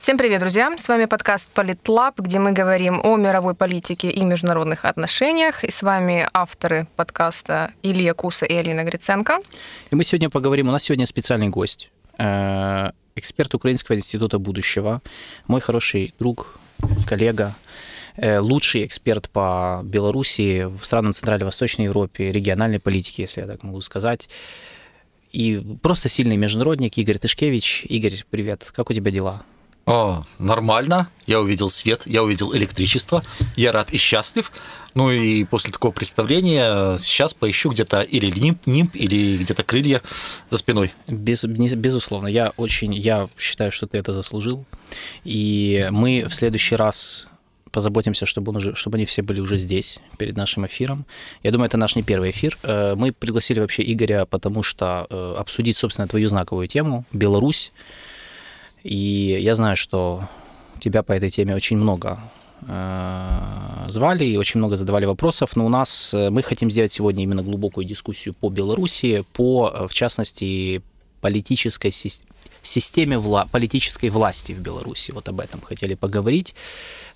Всем привет, друзья! С вами подкаст «Политлаб», где мы говорим о мировой политике и международных отношениях. И с вами авторы подкаста Илья Куса и Алина Гриценко. И мы сегодня поговорим, у нас сегодня специальный гость, эксперт Украинского института будущего, мой хороший друг, коллега, лучший эксперт по Беларуси в странам Центрально-Восточной Европе, региональной политике, если я так могу сказать, и просто сильный международник Игорь Тышкевич. Игорь, привет! Как у тебя дела? О, нормально, я увидел свет, я увидел электричество, я рад и счастлив. Ну и после такого представления сейчас поищу где-то или нимб, или где-то крылья за спиной. Безусловно, я считаю, что ты это заслужил. И мы в следующий раз позаботимся, чтобы они все были уже здесь, перед нашим эфиром. Я думаю, это наш не первый эфир. Мы пригласили вообще Игоря, потому что обсудить, собственно, твою знаковую тему «Беларусь». И я знаю, что тебя по этой теме очень много звали и очень много задавали вопросов, но мы хотим сделать сегодня именно глубокую дискуссию по Беларуси, в частности, политической системе политической власти в Беларуси. Вот об этом хотели поговорить,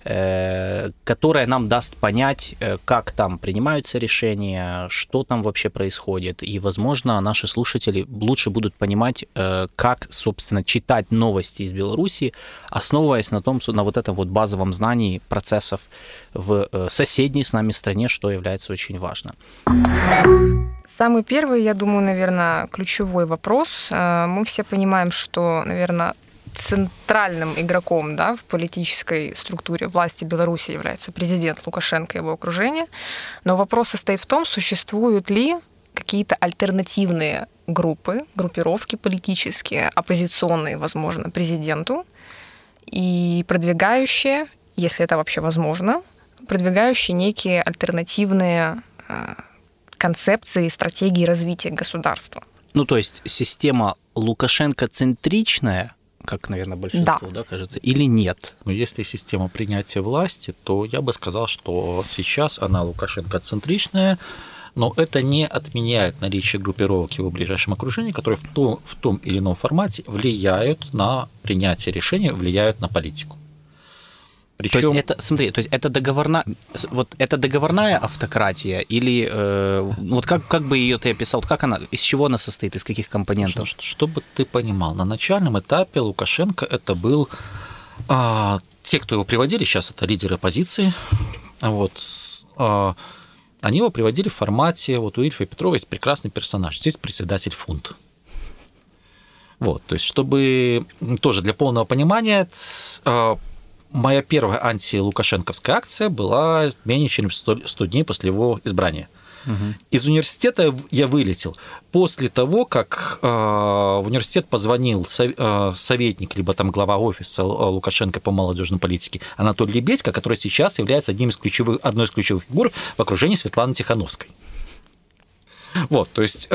которая нам даст понять, как там принимаются решения, что там вообще происходит. И, возможно, наши слушатели лучше будут понимать, как, собственно, читать новости из Беларуси, основываясь на вот этом вот базовом знании процессов в соседней с нами стране, что является очень важно. Самый первый, я думаю, наверное, ключевой вопрос. Мы все понимаем, что, наверное, центральным игроком, да, в политической структуре власти Беларуси является президент Лукашенко и его окружение. Но вопрос состоит в том, существуют ли какие-то альтернативные группировки политические, оппозиционные, возможно, президенту, и продвигающие, если это вообще возможно, некие альтернативные концепции, стратегии развития государства. Ну, то есть система Лукашенко-центричная, как, наверное, большинство, да, кажется, или нет? Ну, если система принятия власти, то я бы сказал, что сейчас она Лукашенко-центричная, но это не отменяет наличие группировок в его ближайшем окружении, которые в том или ином формате влияют на принятие решений, влияют на политику. Причем... То есть это, смотри, это договорная автократия, или вот как бы ее ты описал, как она, из чего она состоит, из каких компонентов? Чтобы ты понимал, на начальном этапе Лукашенко это был, те, кто его приводили, сейчас это лидеры оппозиции, они его приводили в формате, у Ильфа и Петрова есть прекрасный персонаж, здесь председатель фунт. То есть чтобы тоже для полного понимания... Моя первая антилукашенковская акция была менее чем 100 дней после его избрания. Угу. Из университета я вылетел после того, как в университет позвонил советник, либо там глава офиса Лукашенко по молодежной политике Анатолий Лебедько, который сейчас является одной из ключевых фигур в окружении Светланы Тихановской. То есть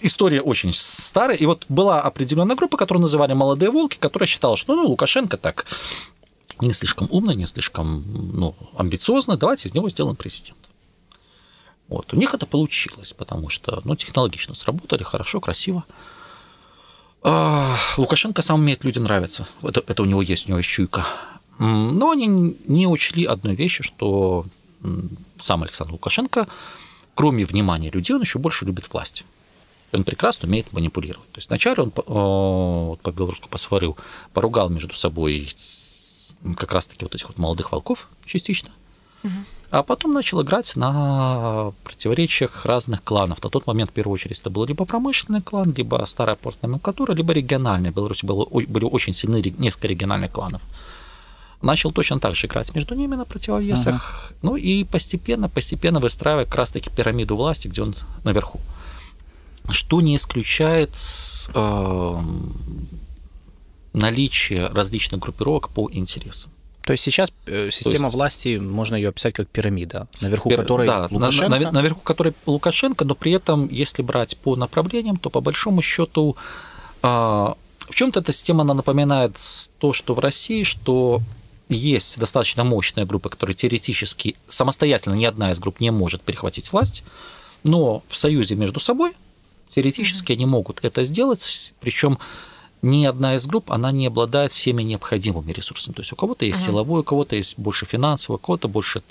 история очень старая. И была определенная группа, которую называли «Молодые волки», которая считала, что Лукашенко так... не слишком умно, не слишком амбициозно, давайте из него сделаем президента. У них это получилось, потому что технологично сработали, хорошо, красиво. Лукашенко сам умеет людям нравиться. Это у него есть чуйка. Но они не учли одной вещи, что сам Александр Лукашенко, кроме внимания людей, он еще больше любит власть. Он прекрасно умеет манипулировать. То есть вначале он по-белорусски посварил, поругал между собой как раз-таки этих молодых волков частично, а потом начал играть на противоречиях разных кланов. На тот момент, в первую очередь, это был либо промышленный клан, либо старая портноменклатура, либо региональная. В Беларуси были очень сильны несколько региональных кланов. Начал точно так же играть между ними на противовесах, и постепенно выстраивая как раз-таки пирамиду власти, где он наверху. Что не исключает... наличие различных группировок по интересам. То есть сейчас система власти, можно ее описать как пирамида, наверху которой Лукашенко, но при этом, если брать по направлениям, то по большому счету в чем-то эта система она напоминает то, что в России, что есть достаточно мощная группа, которая теоретически самостоятельно ни одна из групп не может перехватить власть, но в союзе между собой теоретически они могут это сделать, причем ни одна из групп, она не обладает всеми необходимыми ресурсами. То есть у кого-то есть силовое, у кого-то есть больше финансовое, у кого-то больше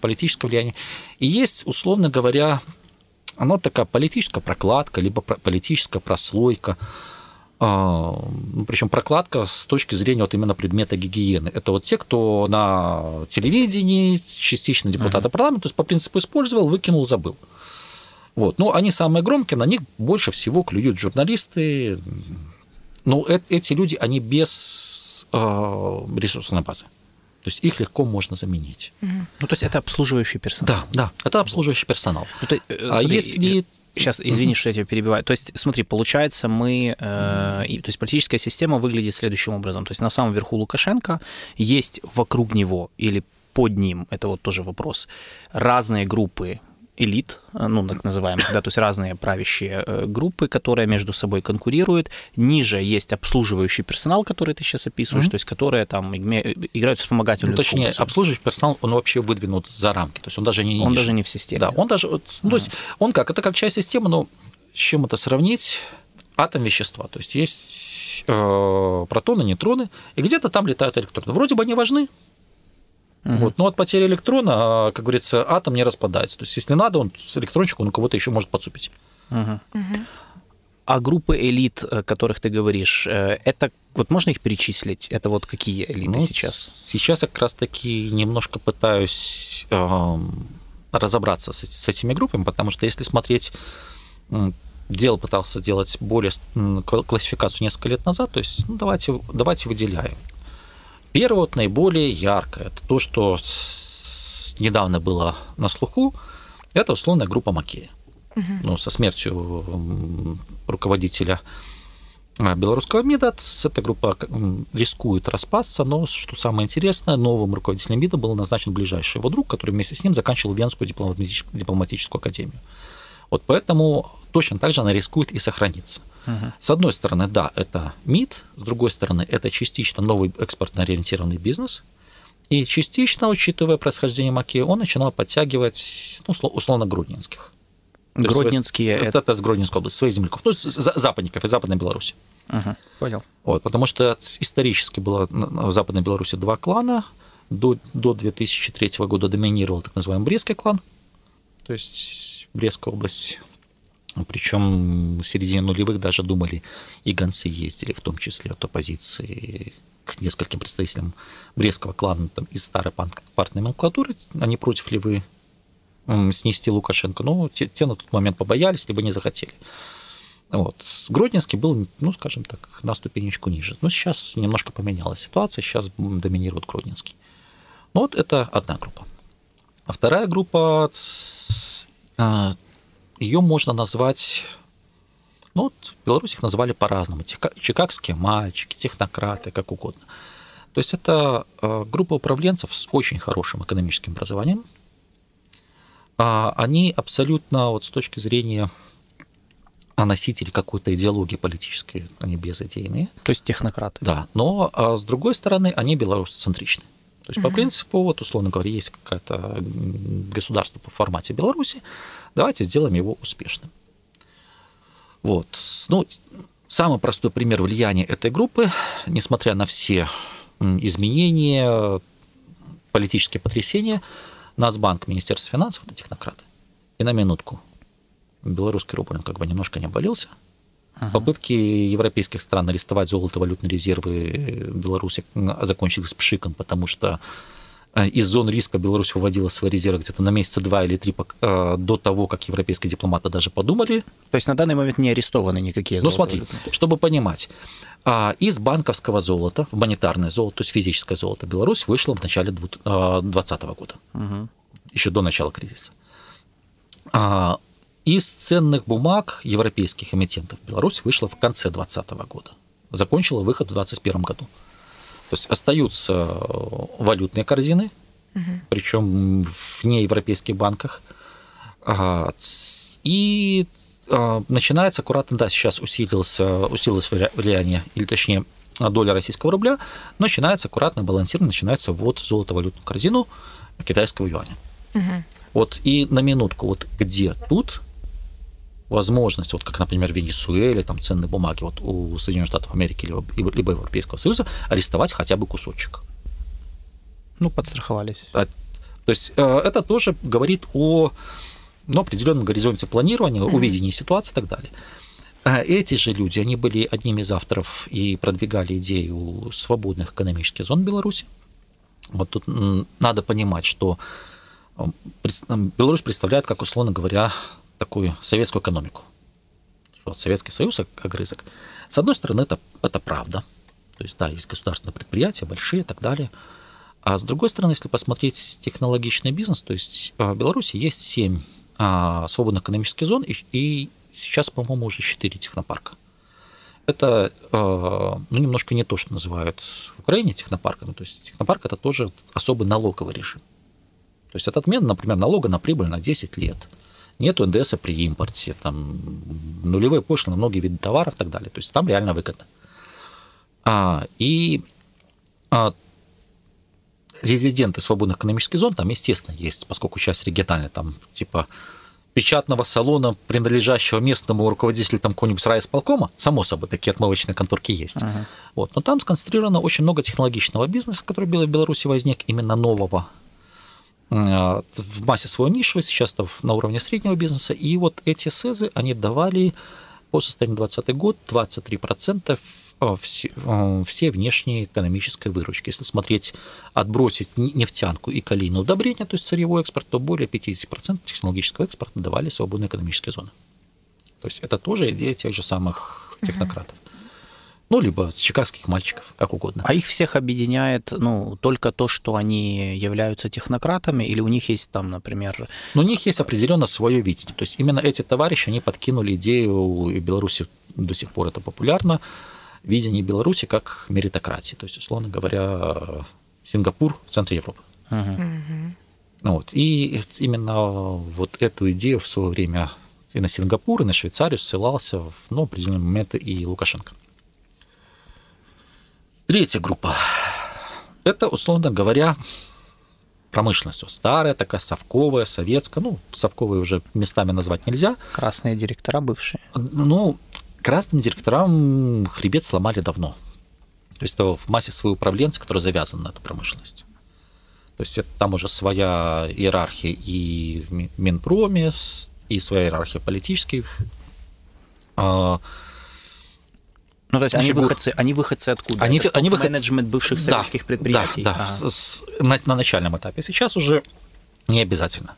политическое влияние. И есть, условно говоря, оно такая политическая прокладка, либо политическая прослойка. Причем прокладка с точки зрения вот именно предмета гигиены. Это вот те, кто на телевидении, частично депутаты парламента, то есть по принципу использовал, выкинул, забыл. Вот. Но они самые громкие, на них больше всего клюют журналисты. Но эти люди, они без ресурсной базы. То есть их легко можно заменить. Ну, то есть это обслуживающий персонал. Да, это обслуживающий персонал. Ну, то, смотри, если... Сейчас, извини, что я тебя перебиваю. То есть, смотри, получается, то есть политическая система выглядит следующим образом. То есть на самом верху Лукашенко есть вокруг него или под ним, это вот тоже вопрос, разные группы элит, ну, так называемых, да, то есть разные правящие группы, которые между собой конкурируют. Ниже есть обслуживающий персонал, который ты сейчас описываешь, то есть которые там играют вспомогательную функцию. Ну, точнее, обслуживающий персонал, он вообще выдвинут за рамки, то есть он даже не... Он даже не в системе. Да, он даже... Ну, то есть он как? Это как часть системы, но с чем это сравнить? Атом вещества, то есть есть протоны, нейтроны, и где-то там летают электроны. Вроде бы они важны, вот. Но от потери электрона, как говорится, атом не распадается. То есть, если надо, он с электрончиком у кого-то еще может подцепить. А группы элит, о которых ты говоришь, это вот можно их перечислить? Это вот какие элиты сейчас? Сейчас я как раз-таки немножко пытаюсь разобраться с этими группами, потому что если смотреть, дело пытался делать более классификацию несколько лет назад, то есть давайте выделяем. Первое, вот, наиболее яркое, это то, что недавно было на слуху, это условная группа Макея. Ну, со смертью руководителя белорусского МИДа эта группа рискует распасться, но, что самое интересное, новым руководителем МИДа был назначен ближайший его друг, который вместе с ним заканчивал Венскую дипломатическую академию. Вот поэтому точно так же она рискует и сохранится. С одной стороны, да, это МИД, с другой стороны, это частично новый экспортно-ориентированный бизнес, и частично, учитывая происхождение Макея, он начинал подтягивать, ну, условно, гродненских. Гродненские? Это с Гродненской области, своих земляков, ну, западников из Западной Беларуси. Понял. Вот, потому что исторически было в Западной Беларуси два клана. До 2003 года доминировал так называемый Брестский клан, то есть... Брестская область, причем в середине нулевых даже думали, и гонцы ездили, в том числе от оппозиции, к нескольким представителям Брестского клана там, из старой партийной номенклатуры, они против Левы снести Лукашенко, но те на тот момент побоялись, либо не захотели. Вот. Гродненский был, ну, скажем так, на ступенечку ниже, но сейчас немножко поменялась ситуация, сейчас доминирует Гродненский. Но вот это одна группа. А вторая группа... Ее можно назвать, ну, вот в Беларуси их назвали по-разному, чикагские мальчики, технократы, как угодно. То есть это группа управленцев с очень хорошим экономическим образованием. Они абсолютно, вот с точки зрения носителей какой-то идеологии политической, они безыдейные. То есть технократы. Да, но с другой стороны, они белорусцентричны. То есть, по принципу, вот, условно говоря, есть какое-то государство по формате Беларуси, давайте сделаем его успешным. Вот. Ну, самый простой пример влияния этой группы, несмотря на все изменения, политические потрясения, Нацбанк, Министерство финансов, это технократы. И на минутку белорусский рубль, он как бы немножко не обвалился. Попытки европейских стран арестовать золото-валютные резервы Беларуси закончились пшиком, потому что из зон риска Беларусь выводила свои резервы где-то на месяца 2 или 3 до того, как европейские дипломаты даже подумали. То есть на данный момент не арестованы никакие золото-валютные? Ну смотри, чтобы понимать, из банковского золота в монетарное золото, то есть физическое золото, Беларусь вышла в начале 2020 года, еще до начала кризиса. Из ценных бумаг европейских эмитентов Беларусь вышла в конце 2020 года. Закончила выход в 2021 году. То есть остаются валютные корзины, причем в неевропейских банках. И начинается аккуратно, да, сейчас усилилось влияние, или точнее доля российского рубля, начинается аккуратно, балансированно, начинается вот золото-валютную корзину китайского юаня. Вот и на минутку, вот где тут возможность, вот как, например, в Венесуэле, там ценные бумаги вот у Соединенных Штатов Америки либо Европейского Союза, арестовать хотя бы кусочек. Ну, подстраховались. То есть это тоже говорит о определенном горизонте планирования, о видении ситуации и так далее. А эти же люди, они были одними из авторов и продвигали идею свободных экономических зон в Беларуси. Вот тут надо понимать, что Беларусь представляет, как, условно говоря, такую советскую экономику. Вот Советский Союз, огрызок. С одной стороны, это правда. То есть, да, есть государственные предприятия, большие и так далее. А с другой стороны, если посмотреть технологичный бизнес, то есть в Беларуси есть 7 свободных экономических зон, и сейчас, по-моему, уже 4 технопарка. Это немножко не то, что называют в Украине технопарками. То есть технопарк – это тоже особый налоговый режим. То есть это отмена, например, налога на прибыль на 10 лет. Нету НДСа при импорте, там, нулевые пошлины на многие виды товаров и так далее. То есть там реально выгодно. Резиденты свободных экономических зон там, естественно, есть, поскольку часть региональная, там, типа печатного салона, принадлежащего местному руководителю там какого-нибудь райисполкома, само собой, такие отмывочные конторки есть. Uh-huh. Вот. Но там сконцентрировано очень много технологичного бизнеса, который в Беларуси возник, именно нового, в массе своего нишевого, сейчас на уровне среднего бизнеса. И вот эти СЭЗы, они давали по состоянию 2020 год 23% все внешние экономические выручки. Если смотреть, отбросить нефтянку и калийное удобрение, то есть сырьевой экспорт, то более 50% технологического экспорта давали свободные экономические зоны. То есть это тоже идея тех же самых технократов. Ну, либо чикагских мальчиков, как угодно. А их всех объединяет, только то, что они являются технократами, или у них есть там, например... Ну, у них есть определенно свое видение. То есть именно эти товарищи, они подкинули идею, и в Беларуси до сих пор это популярно, видение Беларуси как меритократии. То есть, условно говоря, Сингапур в центре Европы. Uh-huh. Вот. И именно вот эту идею в свое время и на Сингапур, и на Швейцарию ссылался в определенные моменты и Лукашенко. Третья группа – это, условно говоря, промышленность. Старая такая, совковая, советская. Совковые уже местами назвать нельзя. Красные директора бывшие. Красным директорам хребет сломали давно. То есть это в массе свои управленцы, которые завязаны на эту промышленность. То есть это там уже своя иерархия и в Минпроме, и своя иерархия политических. То есть они выходцы откуда? Они менеджмент бывших советских предприятий. Да. На начальном этапе. Сейчас уже не обязательно.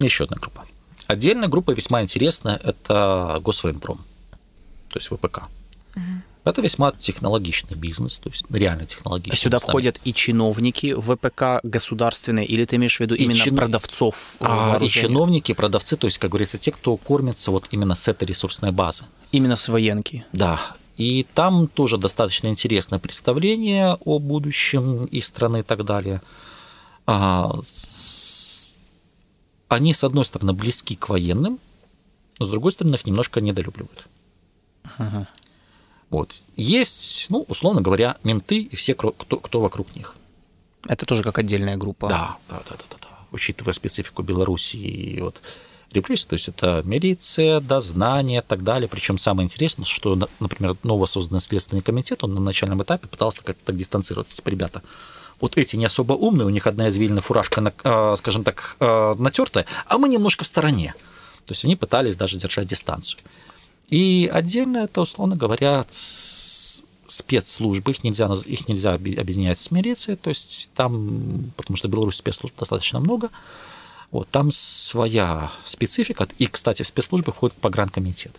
Еще одна группа. Отдельная группа весьма интересная, это Госвоенпром, то есть ВПК. Это весьма технологичный бизнес, то есть реально технологичный. А сюда входят и чиновники ВПК государственные, или ты имеешь в виду именно продавцов? И чиновники, и продавцы, то есть, как говорится, те, кто кормится вот именно с этой ресурсной базы. Именно с военки. Да. И там тоже достаточно интересное представление о будущем и страны и так далее. Они, с одной стороны, близки к военным, но, с другой стороны, их немножко недолюбливают. Uh-huh. Вот. Есть, условно говоря, менты и все, кто вокруг них. Это тоже как отдельная группа. Да. Учитывая специфику Беларуси и репрессии, то есть это милиция, дознание и так далее. Причем самое интересное, что, например, новосозданный Следственный комитет, он на начальном этапе пытался как-то так дистанцироваться. Типа, ребята, вот эти не особо умные, у них одна извилина фуражка, скажем так, натертая, а мы немножко в стороне. То есть они пытались даже держать дистанцию. И отдельно это, условно говоря, спецслужбы, их нельзя объединять с милицией, то есть там, потому что в Беларуси спецслужб достаточно много, вот, там своя специфика, и, кстати, в спецслужбы входит погранкомитет.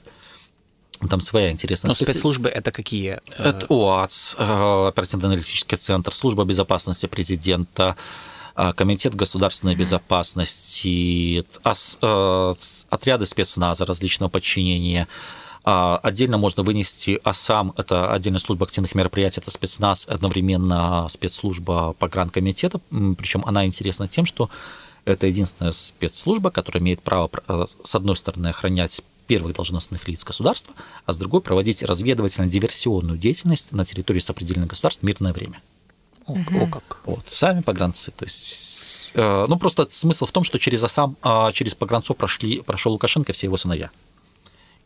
Там своя интересная специфика. Спецслужбы это какие? Это ОАЦ, оперативно-аналитический центр, служба безопасности президента, Комитет государственной безопасности, отряды спецназа различного подчинения. Отдельно можно вынести ОСАМ, это отдельная служба активных мероприятий, это спецназ, одновременно спецслужба погранкомитета. Причем она интересна тем, что это единственная спецслужба, которая имеет право, с одной стороны, охранять первых должностных лиц государства, а с другой проводить разведывательно-диверсионную деятельность на территории сопредельных государств в мирное время. Как. Вот, сами погранцы. То есть, просто смысл в том, что через ОСАМ, через погранцов прошел Лукашенко и все его сыновья.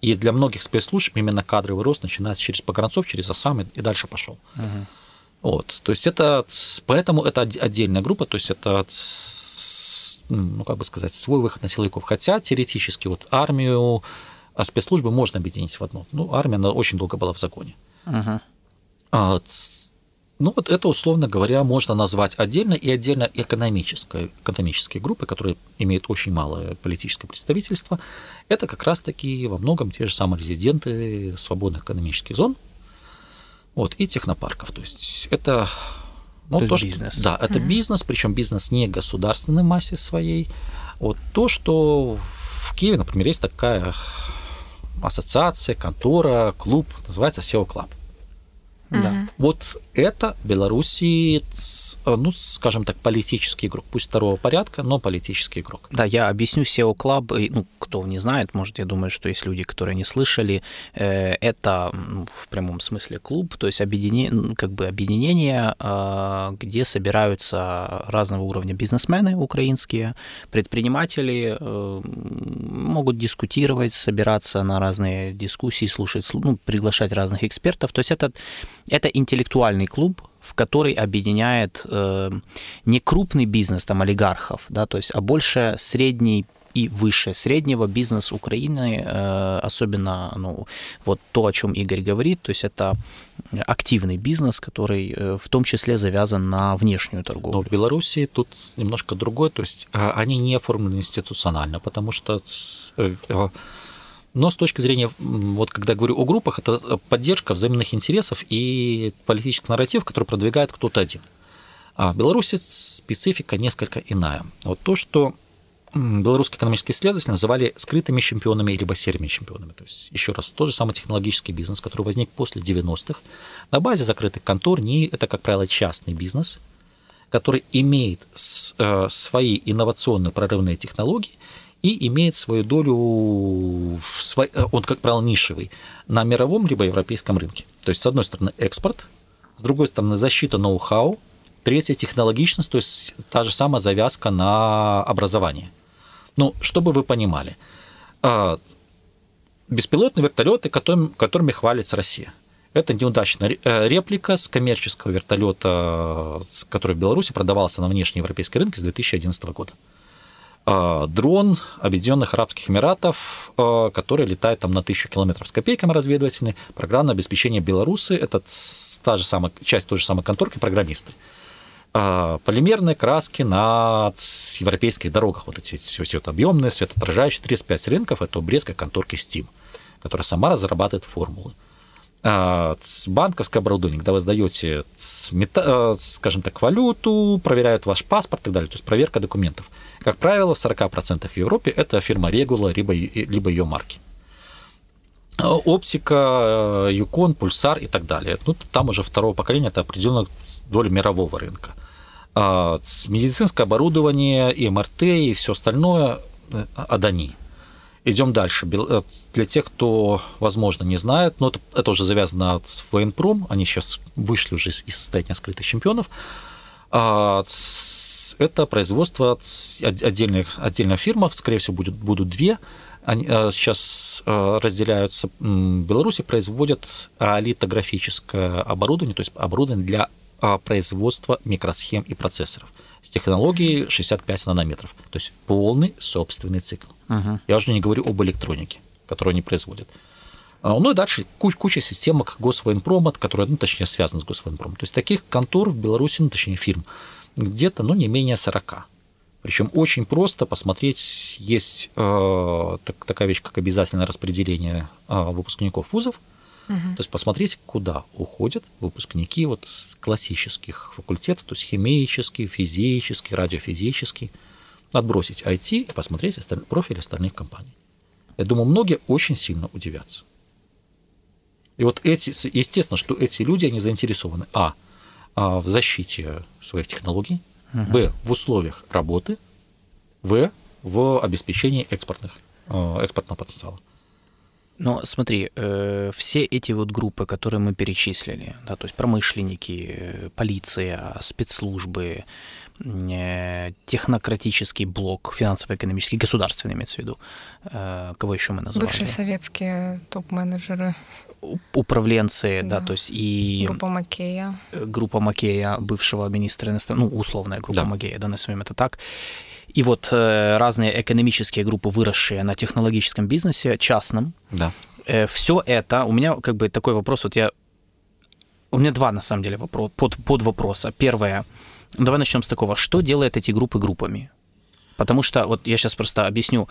И для многих спецслужб именно кадровый рост начинается через погранцов, через ОСАМ и дальше пошел. Uh-huh. Вот. То есть это, поэтому это отдельная группа, то есть это, ну, как бы сказать, свой выход на силовиков. Хотя теоретически вот армию, а спецслужбы можно объединить в одну. Ну, армия, она очень долго была в законе. Uh-huh. Ну, вот это, условно говоря, можно назвать отдельно экономические группы, которые имеют очень малое политическое представительство. Это как раз-таки во многом те же самые резиденты свободных экономических зон, вот, и технопарков. То есть это... Ну, то есть бизнес. Что, да, это бизнес, причем бизнес не государственной массе своей. Вот то, что в Киеве, например, есть такая ассоциация, контора, клуб, называется SEO Club. Да. Mm-hmm. Вот это в Беларуси, ну, скажем так, политический игрок, пусть второго порядка, но политический игрок. Да, я объясню SEO Club, ну, кто не знает, может, я думаю, что есть люди, которые не слышали, это в прямом смысле клуб, то есть объединение, где собираются разного уровня бизнесмены украинские, предприниматели, могут дискутировать, собираться на разные дискуссии, слушать, ну, приглашать разных экспертов, то есть это интеллектуальный клуб, в который объединяет не крупный бизнес, там, олигархов, да, то есть, а больше средний и выше среднего бизнес Украины, особенно, ну, вот то, о чем Игорь говорит, то есть это активный бизнес, который в том числе завязан на внешнюю торговлю. Но в Беларуси тут немножко другое, то есть они не оформлены институционально, потому что... Но с точки зрения, вот когда говорю о группах, это поддержка взаимных интересов и политический нарратив, который продвигает кто-то один. А в Беларуси специфика несколько иная. Вот то, что белорусские экономические исследователи называли скрытыми чемпионами либо серыми чемпионами. То есть, еще раз, тот же самый технологический бизнес, который возник после 90-х, на базе закрытых контор, это, как правило, частный бизнес, который имеет свои инновационные прорывные технологии, и имеет свою долю, он, как правило, нишевый, на мировом либо европейском рынке. То есть, с одной стороны, экспорт, с другой стороны, защита ноу-хау, третья – технологичность, то есть та же самая завязка на образование. Ну, чтобы вы понимали, беспилотные вертолеты, которыми хвалится Россия. Это неудачная реплика с коммерческого вертолета, который в Беларуси продавался на внешний европейский рынок с 2011 года. Дрон Объединенных Арабских Эмиратов, который летает там на 1000 километров с копейками разведывательный, программное обеспечение белорусы, это часть той же самой конторки, программисты. Полимерные краски на европейских дорогах, вот эти все это объемные, светоотражающие, 35 рынков, это у брестской конторки Steam, которая сама разрабатывает формулы. Банковское оборудование, когда вы сдаете, скажем так, валюту, проверяют ваш паспорт и так далее, то есть проверка документов. Как правило, в 40% в Европе это фирма Regula, либо ее марки. Оптика, Юкон, Пульсар и так далее. Ну, там уже второго поколения, это определенная доля мирового рынка. Медицинское оборудование, и МРТ, и все остальное, Адани. Идем дальше. Для тех, кто, возможно, не знает, но это уже завязано от Военпром, они сейчас вышли уже из состояния скрытых чемпионов, это производство отдельная фирма, скорее всего, будут две, они сейчас разделяются. В Беларуси производят литографическое оборудование, то есть оборудование для производства микросхем и процессоров с технологией 65 нанометров, то есть полный собственный цикл. Uh-huh. Я уже не говорю об электронике, которую они производят. Ну и дальше куча системок Госвоенпрома, которые, ну, точнее, связаны с Госвоенпромом. То есть таких контор в Беларуси, ну, точнее, фирм, где-то, ну, не менее 40. Причем очень просто посмотреть, есть такая вещь, как обязательное распределение выпускников вузов. Uh-huh. То есть посмотреть, куда уходят выпускники вот с классических факультетов, то есть химический, физический, радиофизический. Отбросить IT и посмотреть профиль остальных компаний. Я думаю, многие очень сильно удивятся. И вот естественно, что эти люди, они заинтересованы, в защите своих технологий, uh-huh. б, в условиях работы, в обеспечении экспортного потенциала. Но смотри, все эти вот группы, которые мы перечислили, да, то есть промышленники, полиция, спецслужбы, технократический блок, финансово-экономический, государственный, имеется в виду. Кого еще мы называли? Бывшие советские топ-менеджеры. Управленцы, да, то есть и... Группа Макея. Группа Макея, бывшего министра иностранных... Ну, условная группа Макея, да, назовем это так. И вот разные экономические группы, выросшие на технологическом бизнесе, частном. Да. Все это... У меня как бы такой вопрос, вот я... У меня два, на самом деле, подвопроса. Первое... Давай начнем с такого. Что делает эти группы группами? Потому что, вот я сейчас просто объясню.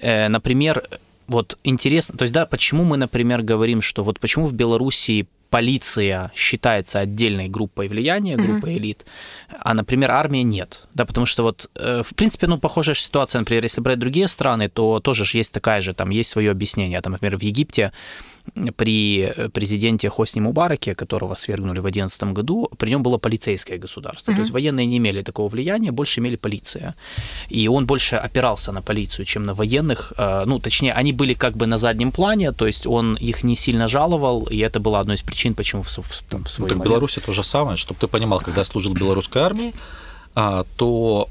Например, вот интересно, то есть, да, почему мы, например, говорим, что вот почему в Беларуси полиция считается отдельной группой влияния, группой элит, а, например, армия нет. Да, потому что вот, в принципе, ну, похожая ситуация, например, если брать другие страны, то тоже же есть такая же, там есть свое объяснение. Там, например, в Египте при президенте Хосни Мубараке, которого свергнули в 2011 году, при нем было полицейское государство. То есть военные не имели такого влияния, больше имели полиция. И он больше опирался на полицию, чем на военных. Ну, точнее, они были как бы на заднем плане, то есть он их не сильно жаловал, и это было одной из причин, почему там, в своей... Ну, так в Беларуси то же самое, чтобы ты понимал, когда служил в белорусской армии, то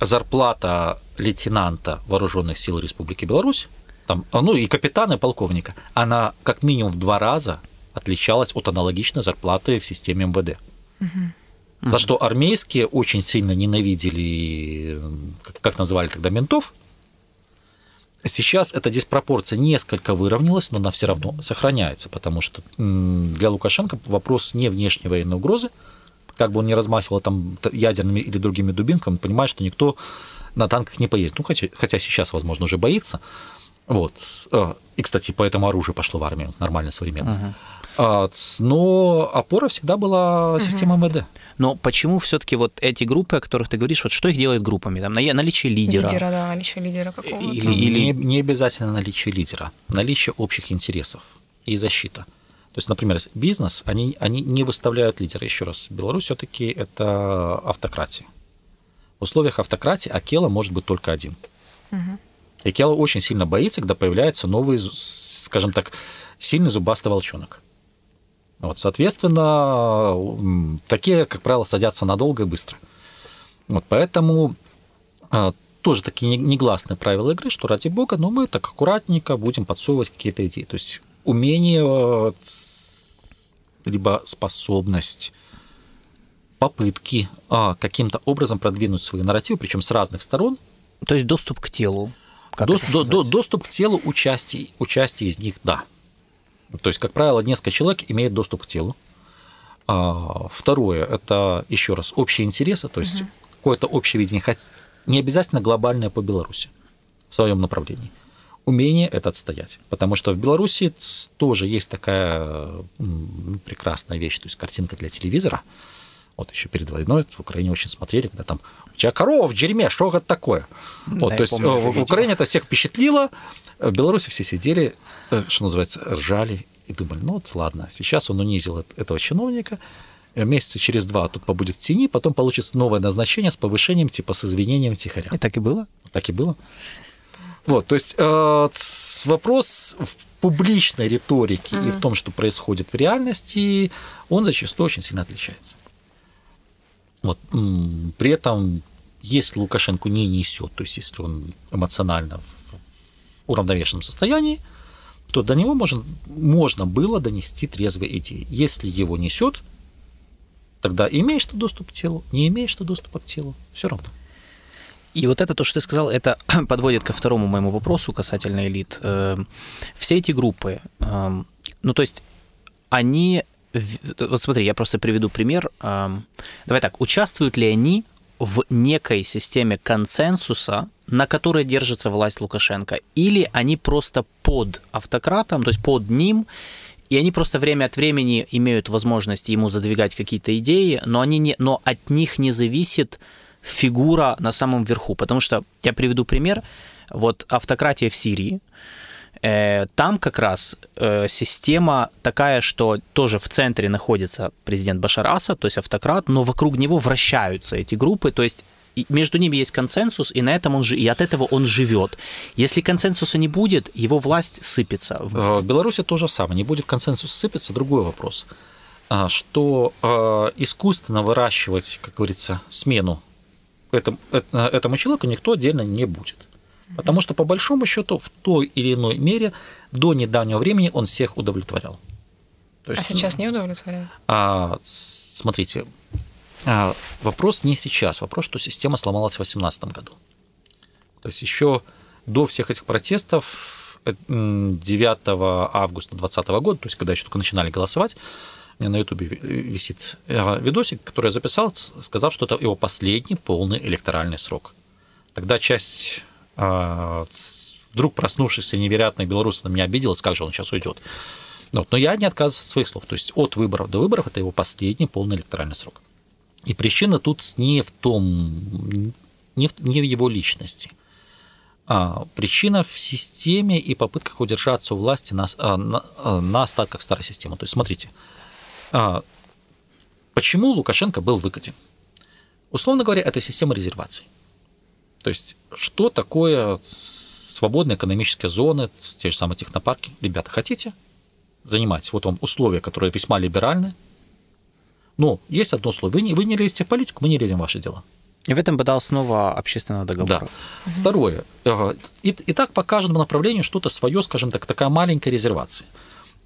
зарплата лейтенанта Вооруженных сил Республики Беларусь, там, ну и капитана, и полковника, она как минимум в 2 раза отличалась от аналогичной зарплаты в системе МВД. За что армейские очень сильно ненавидели, как называли тогда, ментов. Сейчас эта диспропорция несколько выровнялась, но она все равно сохраняется, потому что для Лукашенко вопрос не внешней военной угрозы. Как бы он ни размахивал там ядерными или другими дубинками, понимает, что никто на танках не поедет. Ну, хотя сейчас, возможно, уже боится. Вот. И, кстати, поэтому оружие пошло в армию, нормально, современно. Но опора всегда была система МВД. Но почему все-таки вот эти группы, о которых ты говоришь, вот что их делает группами? Там наличие лидера. Лидера, да, наличие лидера какого-то. Или... Не обязательно наличие лидера, наличие общих интересов и защита. То есть, например, бизнес, они не выставляют лидера. Еще раз, Беларусь все-таки это автократия. В условиях автократии Акела может быть только один. Экела очень сильно боится, когда появляется новый, скажем так, сильный зубастый волчонок. Вот, соответственно, такие, как правило, садятся надолго и быстро. Вот, поэтому тоже такие негласные правила игры, что ради бога, но мы так аккуратненько будем подсовывать какие-то идеи. То есть умение, либо способность, попытки каким-то образом продвинуть свои нарративы, причем с разных сторон. То есть доступ к телу. Доступ к телу, участие из них, да. То есть, как правило, несколько человек имеют доступ к телу. Второе, это, еще раз, общие интересы, то есть какое-то общее видение, хоть не обязательно глобальное по Беларуси в своем направлении. Умение это отстоять, потому что в Беларуси тоже есть такая прекрасная вещь, то есть картинка для телевизора. Вот еще перед войной в Украине очень смотрели, когда там у тебя корова в дерьме, что это такое? Да, вот, то есть в Украине это всех впечатлило, в Беларуси все сидели, что называется, ржали и думали, ну вот ладно, сейчас он унизил этого чиновника, месяца через 2 тут побудет в тени, потом получится новое назначение с повышением, типа с извинением тихаря. И так и было? Так и было. Вот, то есть вопрос в публичной риторике и в том, что происходит в реальности, он зачастую очень сильно отличается. Вот. При этом, если Лукашенко не несет, то есть если он эмоционально в уравновешенном состоянии, то до него можно было донести трезвые идеи. Если его несет, тогда имеешь ты доступ к телу, не имеешь ты доступа к телу, все равно. И вот это, то, что ты сказал, это подводит ко второму моему вопросу касательно элит. Все эти группы, ну то есть они... Вот смотри, я просто приведу пример. Давай так, участвуют ли они в некой системе консенсуса, на которой держится власть Лукашенко, или они просто под автократом, то есть под ним, и они просто время от времени имеют возможность ему задвигать какие-то идеи, но от них не зависит фигура на самом верху. Потому что, я приведу пример, вот автократия в Сирии, там как раз система такая, что тоже в центре находится президент Башар Асад, то есть автократ, но вокруг него вращаются эти группы, то есть между ними есть консенсус, и на этом и от этого он живет. Если консенсуса не будет, его власть сыпется. В Беларуси то же самое, не будет консенсус сыпется, другой вопрос, что искусственно выращивать, как говорится, смену этому человеку никто отдельно не будет. Потому что, по большому счету, в той или иной мере до недавнего времени он всех удовлетворял. То есть, сейчас не удовлетворяет? Смотрите, вопрос не сейчас, вопрос, что система сломалась в 2018 году. То есть еще до всех этих протестов 9 августа 2020 года, то есть когда еще только начинали голосовать, у меня на Ютубе висит видосик, который я записал, сказав, что это его последний полный электоральный срок. Тогда часть... Вдруг проснувшийся невероятный белорус на меня обиделась, как же он сейчас уйдет. Вот. Но я не отказываюсь от своих слов. То есть от выборов до выборов это его последний полный электоральный срок. И причина тут не в его личности. Причина в системе и попытках удержаться у власти на остатках старой системы. То есть смотрите, почему Лукашенко был выгоден? Условно говоря, это система резерваций. То есть, что такое свободные экономические зоны, те же самые технопарки? Ребята, хотите? Занимайтесь. Вот вам условия, которые весьма либеральны. Но есть одно условие. Вы не лезете в политику, мы не лезем в ваши дела. И в этом подал снова общественный договор. Да. Угу. Второе. И так по каждому направлению что-то свое, скажем так, такая маленькая резервация.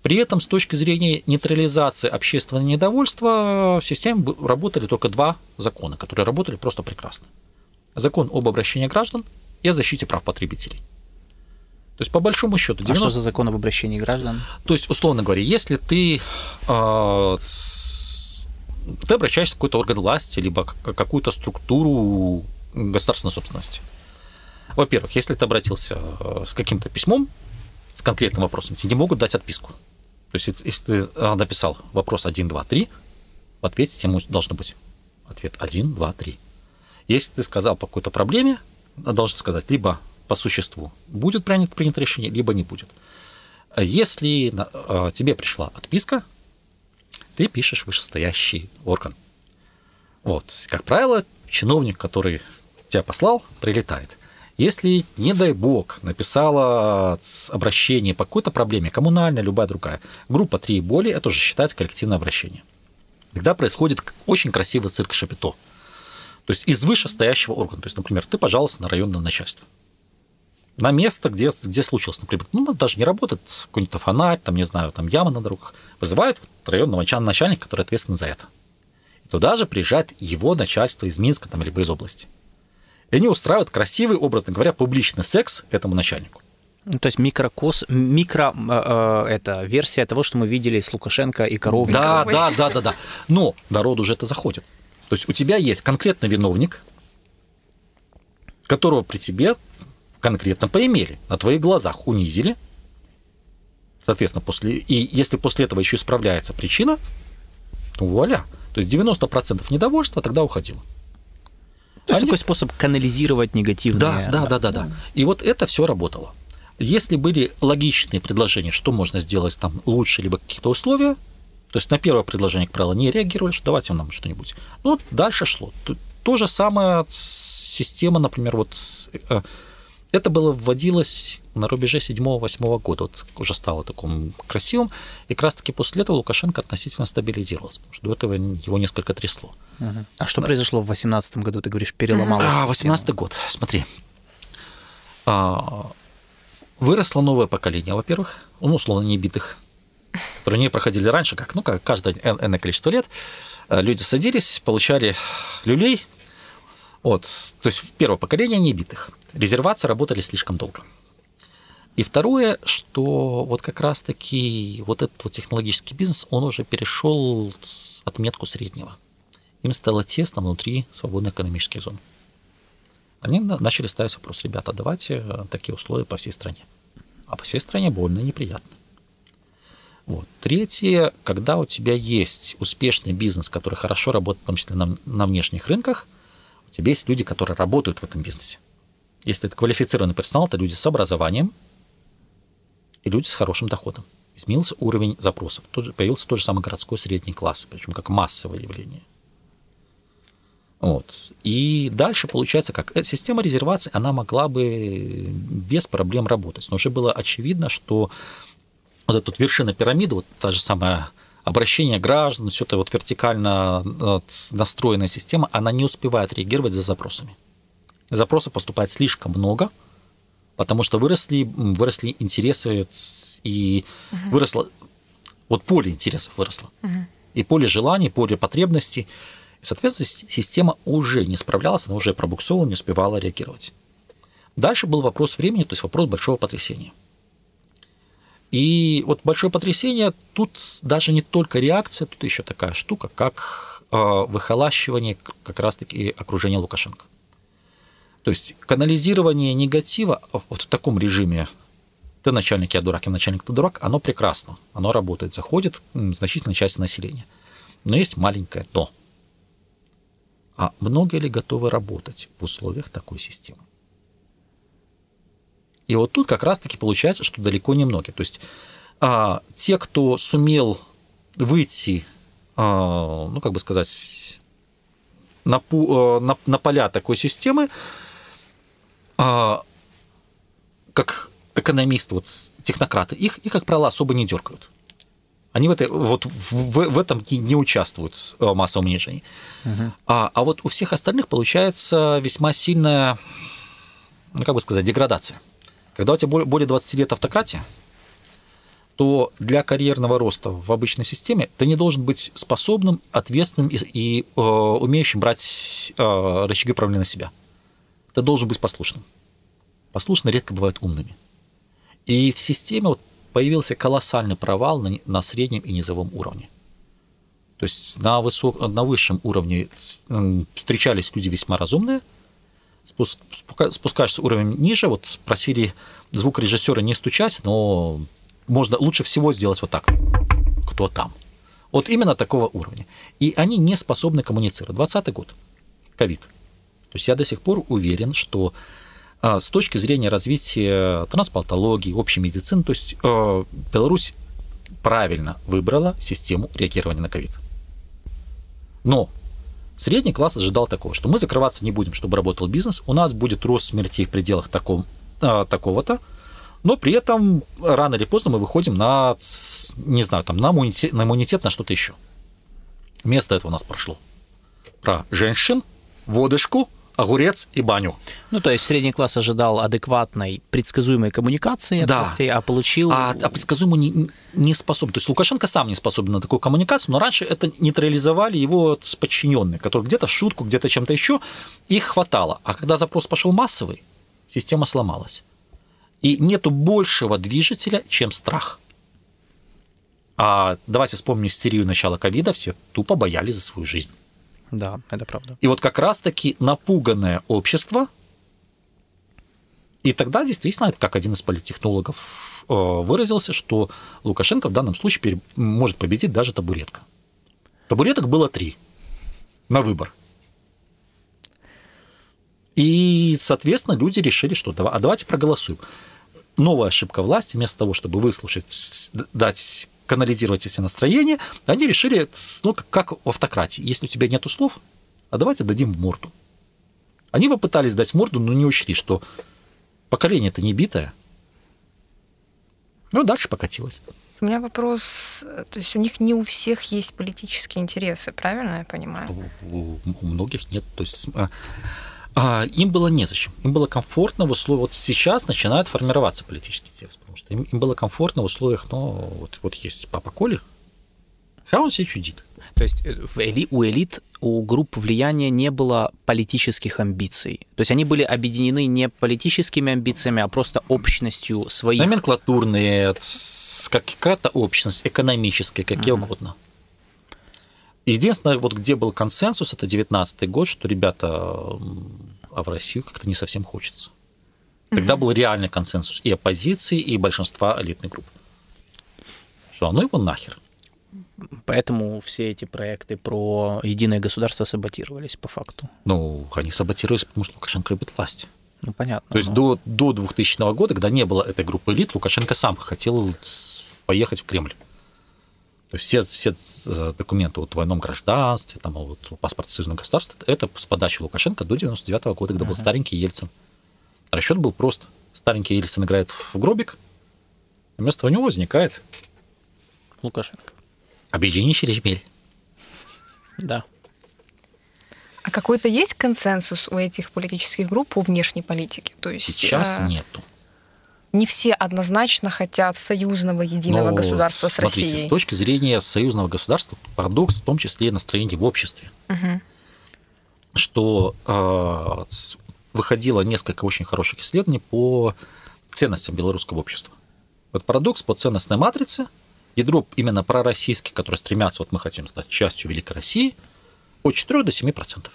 При этом с точки зрения нейтрализации общественного недовольства в системе работали только два закона, которые работали просто прекрасно. Закон об обращении граждан и о защите прав потребителей. То есть, по большому счету... А что за закон об обращении граждан? То есть, условно говоря, если ты обращаешься в какой-то орган власти, либо какую-то структуру государственной собственности. Во-первых, если ты обратился с каким-то письмом, с конкретным вопросом, тебе не могут дать отписку. То есть, если ты написал вопрос 1, 2, 3, в ответе тебе должно быть ответ 1, 2, 3. Если ты сказал по какой-то проблеме, должен сказать, либо по существу будет принято решение, либо не будет. Если тебе пришла отписка, ты пишешь вышестоящий орган. Вот. Как правило, чиновник, который тебя послал, прилетает. Если, не дай бог, написала обращение по какой-то проблеме, коммунальная, любая другая, группа 3 и более, это уже считается коллективное обращение. Тогда происходит очень красивый цирк Шапито. То есть из вышестоящего органа. То есть, например, ты пожаловался на районное начальство. На место, где случилось, например, даже не работает какой-нибудь фонарь, там яма на дорогах. Вызывают районного начальника, который ответственен за это. И туда же приезжает его начальство из Минска, либо из области. И они устраивают красивый, образно говоря, публичный секс этому начальнику. Ну, то есть версия того, что мы видели с Лукашенко и коровником. Да. Но народу же это заходит. То есть у тебя есть конкретный виновник, которого при тебе конкретно поимели, на твоих глазах унизили. Соответственно, если после этого еще исправляется причина, то вуаля. То есть 90% недовольства тогда уходило. То есть такой способ канализировать негативное. Да. И вот это все работало. Если были логичные предложения, что можно сделать там лучше, либо какие-то условия, то есть на первое предложение, как правило, не реагировали, что давайте нам что-нибудь. Но дальше шло. То же самое система, например, это было вводилось на рубеже 7-8 года. Уже стало таким красивым. И как раз-таки после этого Лукашенко относительно стабилизировался, потому что до этого его несколько трясло. Угу. А что произошло в 2018 году, ты говоришь, переломалось? 2018 год, смотри. Выросло новое поколение, во-первых, условно небитых, которые не проходили раньше, как каждое энное количество лет. Люди садились, получали люлей. Вот. То есть в первое поколение небитых. Резервации работали слишком долго. И второе, что вот как раз-таки этот технологический бизнес, он уже перешел отметку среднего. Им стало тесно внутри свободных экономических зон. Они начали ставить вопрос, ребята, давайте такие условия по всей стране. А по всей стране больно неприятно. Вот. Третье, когда у тебя есть успешный бизнес, который хорошо работает, в том числе на внешних рынках, у тебя есть люди, которые работают в этом бизнесе. Если это квалифицированный персонал, это люди с образованием и люди с хорошим доходом. Изменился уровень запросов. Появился тот же самый городской средний класс, причем как массовое явление. Вот. И дальше получается, как система резервации, она могла бы без проблем работать. Но уже было очевидно, что вот эта вершина пирамиды, та же самая обращение граждан, все это вот вертикально настроенная система, она не успевает реагировать за запросами. Запросов поступает слишком много, потому что выросли интересы и выросло, вот поле интересов выросло, и поле желаний, поле потребностей. И, соответственно, система уже не справлялась, она уже пробуксовала, не успевала реагировать. Дальше был вопрос времени, то есть вопрос большого потрясения. И вот большое потрясение, тут даже не только реакция, тут еще такая штука, как выхолащивание как раз-таки окружения Лукашенко. То есть канализирование негатива вот в таком режиме «ты начальник, я дурак, я начальник, ты дурак», оно прекрасно, оно работает, заходит значительная часть населения. Но есть маленькое «но». А многие ли готовы работать в условиях такой системы? И вот тут как раз-таки получается, что далеко не многие. То есть те, кто сумел выйти, ну, как бы сказать, на поля такой системы, как экономисты, вот, технократы, их, как правило, особо не дергают. Они в этом не участвуют в массовом унижении. Угу. А вот у всех остальных получается весьма сильная, ну, как бы сказать, деградация. Когда у тебя более 20 лет автократии, то для карьерного роста в обычной системе ты не должен быть способным, ответственным и умеющим брать рычаги правления на себя. Ты должен быть послушным. Послушные редко бывают умными. И в системе вот появился колоссальный провал на среднем и низовом уровне. То есть на высшем уровне встречались люди весьма разумные, спускаешься уровень ниже, вот просили звукорежиссера не стучать, но можно лучше всего сделать вот так. Кто там? Вот именно такого уровня. И они не способны коммуницировать. 20-й год. Ковид. То есть я до сих пор уверен, что с точки зрения развития трансплантологии, общей медицины, то есть Беларусь правильно выбрала систему реагирования на ковид. Но средний класс ожидал такого, что мы закрываться не будем, чтобы работал бизнес, у нас будет рост смертей в пределах такого-то, но при этом рано или поздно мы выходим на, не знаю, там, на иммунитет, на что-то еще. Вместо этого у нас прошло про женщин, водочку, огурец и баню. Ну, то есть средний класс ожидал адекватной, предсказуемой коммуникации, да, от властей, а получил... А предсказуемую не способен. То есть Лукашенко сам не способен на такую коммуникацию, но раньше это нейтрализовали его подчиненные, которые где-то в шутку, где-то чем-то еще, их хватало. А когда запрос пошел массовый, система сломалась. И нету большего движителя, чем страх. А давайте вспомним истерию начала ковида, все тупо боялись за свою жизнь. Да, это правда. И вот как раз-таки напуганное общество, и тогда действительно, это как один из политтехнологов выразился, что Лукашенко в данном случае может победить даже табуретка. Табуреток было 3 на выбор. И, соответственно, люди решили, что давайте проголосуем. Новая ошибка власти, вместо того, чтобы выслушать, дать, канализировать эти настроения, они решили, ну, как в автократии, если у тебя нету слов, а давайте дадим в морду. Они попытались дать морду, но не учли, что поколение-то не битое. Ну, дальше покатилось. У меня вопрос, то есть у них не у всех есть политические интересы, правильно я понимаю? У многих нет, то есть... Им было незачем, им было комфортно в условиях, вот сейчас начинают формироваться политические интересы, потому что им было комфортно в условиях, ну, вот есть папа Коля, а он себе чудит. То есть у элит, у групп влияния не было политических амбиций, то есть они были объединены не политическими амбициями, а просто общностью своих. Номенклатурные, какая-то общность, экономическая, какие угодно. Единственное, вот где был консенсус, это 19-й год, что, ребята, а в Россию как-то не совсем хочется. Тогда был реальный консенсус и оппозиции, и большинства элитных групп. Что, оно его нахер. Поэтому все эти проекты про единое государство саботировались по факту. Ну, они саботировались, потому что Лукашенко любит власть. Ну, понятно. То есть до 2000 года, когда не было этой группы элит, Лукашенко сам хотел поехать в Кремль. То есть все документы вот о двойном гражданстве, там, вот, паспорт Союзного государства, это с подачи Лукашенко до 99 года, когда был старенький Ельцин. Расчет был прост. Старенький Ельцин играет в гробик, вместо него возникает Лукашенко. Объедини Черешмель. Да. А какой-то есть консенсус у этих политических групп по внешней политике? То есть, сейчас нету. Не все однозначно хотят союзного единого государства с Россией. Смотрите, с точки зрения союзного государства парадокс в том числе и настроение в обществе. Угу. Что выходило несколько очень хороших исследований по ценностям белорусского общества. Вот парадокс по ценностной матрице, ядро именно пророссийских, которые стремятся, вот мы хотим стать частью Великой России, от 4 до 7%.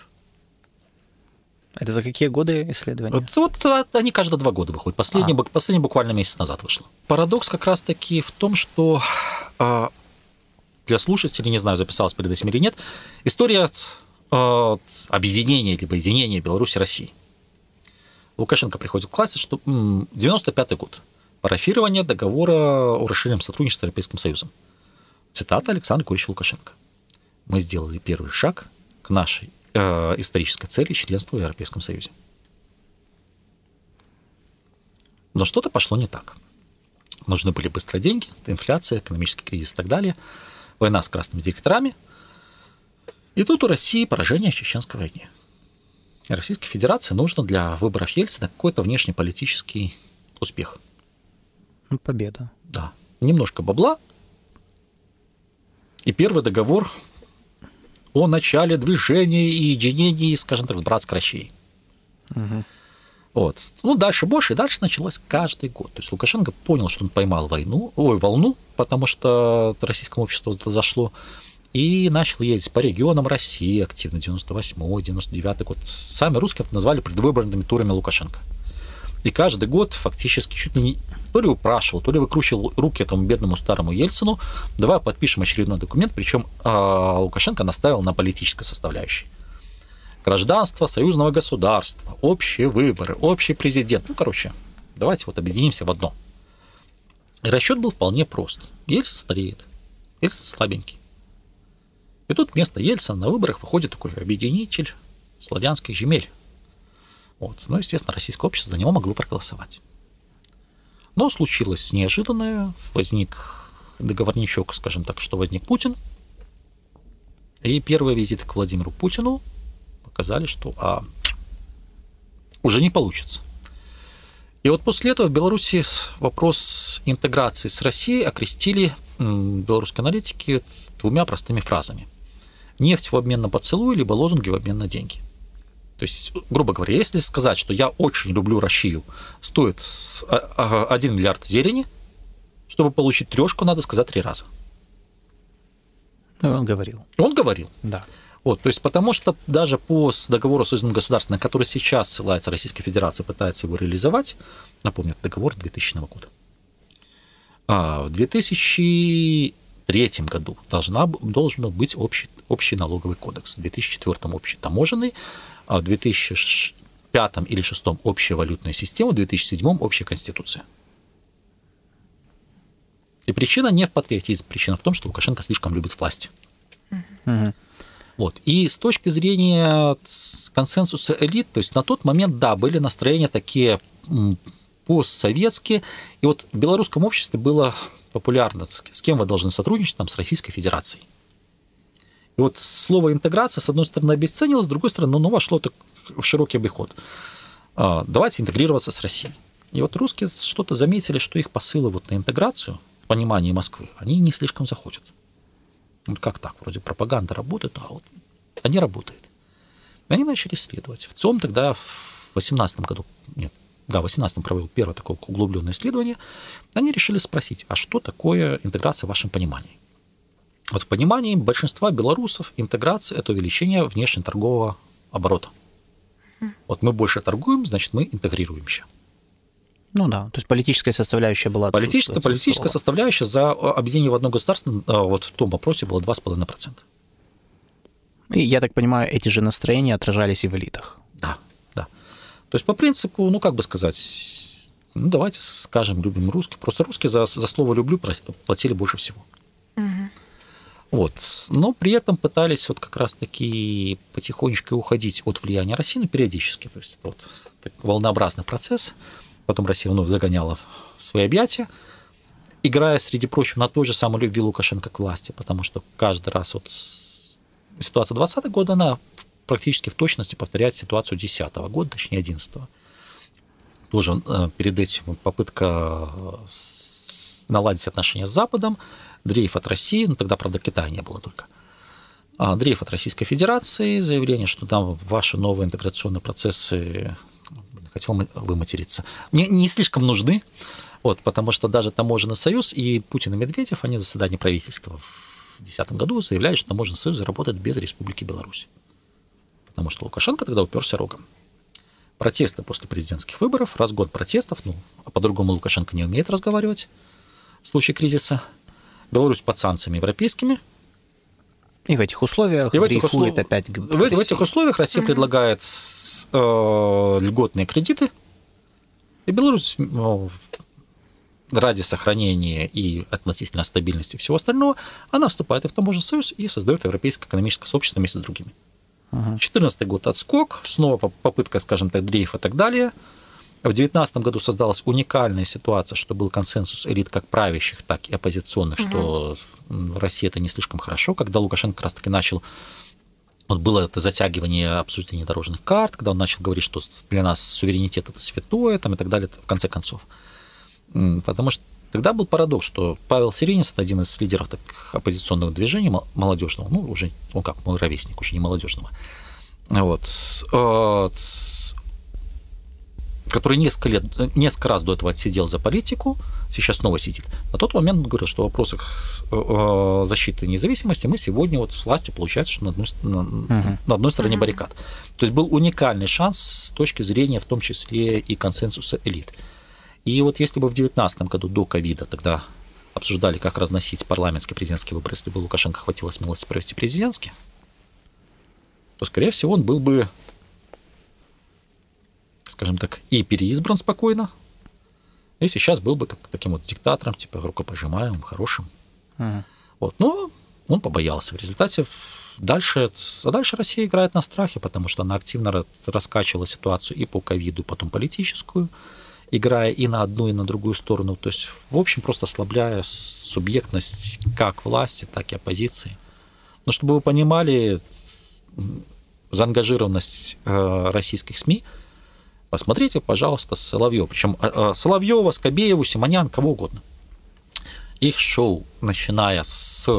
Это за какие годы исследования? Вот они каждые 2 года выходят. Последний буквально месяц назад вышло. Парадокс как раз-таки в том, что для слушателей, не знаю, записалось перед этим или нет, история объединения либо единения Беларуси и России. Лукашенко приходит к классе, что 95-й год. Парафирование договора о расширенном сотрудничестве с Европейским Союзом. Цитата Александра Григорьевича Лукашенко. Мы сделали первый шаг к нашей исторической цели членства в Европейском Союзе. Но что-то пошло не так. Нужны были быстро деньги, инфляция, экономический кризис и так далее, война с красными директорами. И тут у России поражение в Чеченской войне. Российской Федерации нужно для выборов Ельцина какой-то внешнеполитический успех. Победа. Да. Немножко бабла. И первый договор о начале движения и единении, скажем так, с братской Россией. Угу. Вот. Ну, дальше больше, и дальше началось каждый год. То есть Лукашенко понял, что он поймал волну, потому что российскому обществу это зашло, и начал ездить по регионам России активно, 98-й, 99-й год. Сами русские это назвали предвыборными турами Лукашенко. И каждый год фактически чуть ли не то ли упрашивал, то ли выкручивал руки этому бедному старому Ельцину. Давай подпишем очередной документ, причем Лукашенко наставил на политической составляющей. Гражданство союзного государства, общие выборы, общий президент. Давайте вот объединимся в одно. И расчет был вполне прост. Ельцин стареет, Ельцин слабенький. И тут вместо Ельцина на выборах выходит такой объединитель славянских земель. Ну, естественно, российское общество за него могло проголосовать. Но случилось неожиданное, возник договорничок, скажем так, что возник Путин, и первые визиты к Владимиру Путину показали, что уже не получится. И вот после этого в Беларуси вопрос интеграции с Россией окрестили белорусские аналитики 2 простыми фразами. Нефть в обмен на поцелуй, либо лозунги в обмен на деньги. То есть, грубо говоря, если сказать, что я очень люблю Россию, стоит 1 миллиард зелени, чтобы получить 3, надо сказать 3 раза. Он говорил. Да. То есть, потому что даже по договору о союзном государстве, на который сейчас ссылается Российская Федерация, пытается его реализовать, напомню, это договор 2000 года. В 2003 году должен быть общий налоговый кодекс, в 2004 общий таможенный, а в 2005 или 2006 общая валютная система, в 2007 общая конституция. И причина не в патриотизме, причина в том, что Лукашенко слишком любит власть. Mm-hmm. И с точки зрения консенсуса элит, то есть на тот момент, да, были настроения такие постсоветские, и вот в белорусском обществе было популярно, с кем вы должны сотрудничать, с Российской Федерацией. И вот слово «интеграция» с одной стороны обесценилось, с другой стороны, вошло так в широкий обиход. Давайте интегрироваться с Россией. И вот русские что-то заметили, что их посылы на интеграцию, понимание Москвы, они не слишком заходят. Как так? Вроде пропаганда работает, а они работают. И они начали исследовать. В ЦОМ тогда в 18-м провел первое такое углубленное исследование. Они решили спросить, а что такое интеграция в вашем понимании? В понимании большинства белорусов интеграция – это увеличение внешнеторгового оборота. Мы больше торгуем, значит, мы интегрируемся. То есть политическая составляющая была... Политическая составляющая за объединение в одно государство в том вопросе было 2,5%. И, я так понимаю, эти же настроения отражались и в элитах. Да. То есть по принципу, давайте скажем, любим русских. Просто русские за слово «люблю» платили больше всего. Но при этом пытались как раз-таки потихонечку уходить от влияния России, периодически. То есть это волнообразный процесс. Потом Россия вновь загоняла в свои объятия. играя, среди прочего, на той же самой любви Лукашенко к власти, потому что каждый раз вот ситуация 2020 года, она практически в точности повторяет ситуацию 2010 года, точнее 2011. Тоже перед этим попытка наладить отношения с Западом, дрейф от России, ну тогда, правда, Китая не было только. Дрейф от Российской Федерации, заявление, что там ваши новые интеграционные процессы, хотел выматериться, не слишком нужны, вот, потому что даже Таможенный союз и Путин и Медведев, они на заседании правительства в 2010 году заявляют, что Таможенный союз заработает без Республики Беларусь, потому что Лукашенко тогда уперся рогом. Протесты после президентских выборов, разгон протестов, ну, а по-другому Лукашенко не умеет разговаривать в случае кризиса. Беларусь под санкциями европейскими. И в этих условиях дрейфует опять к России. В этих условиях Россия предлагает льготные кредиты, и Беларусь ради сохранения и относительно стабильности всего остального, она вступает и в Таможенный союз и создает Европейское экономическое сообщество вместе с другими. 2014 год отскок, снова попытка, скажем так, дрейфа и так далее. В 2019 году создалась уникальная ситуация, что был консенсус элит как правящих, так и оппозиционных, что Россия это не слишком хорошо, когда Лукашенко как раз-таки начал, вот было это затягивание обсуждения дорожных карт, когда он начал говорить, что для нас суверенитет это святое, там, и так далее, в конце концов. Потому что тогда был парадокс, что Павел Сиренис, это один из лидеров так, оппозиционного движения молодежного, ну, уже он как мой ровесник, уже не молодежного, вот, который несколько раз до этого отсидел за политику, сейчас снова сидит. На тот момент он говорил, что в вопросах защиты независимости мы сегодня вот с властью, получается, что на одной стороне баррикад. То есть был уникальный шанс с точки зрения в том числе и консенсуса элит. И вот если бы в 2019 году до ковида тогда обсуждали, как разносить парламентские президентские выборы, если бы Лукашенко хватило смелости провести президентские, то, скорее всего, он был бы, скажем так, и переизбран спокойно, и сейчас был бы таким вот диктатором, типа рукопожимаемым, хорошим. Вот. Но он побоялся. В результате дальше Россия играет на страхе, потому что она активно раскачивала ситуацию и по ковиду, потом политическую, играя и на одну, и на другую сторону. То есть, в общем, просто ослабляя субъектность как власти, так и оппозиции. Но чтобы вы понимали заангажированность российских СМИ, посмотрите, пожалуйста, Соловьева. Причем Соловьева, Скобееву, Симонян, кого угодно. Их шоу, начиная с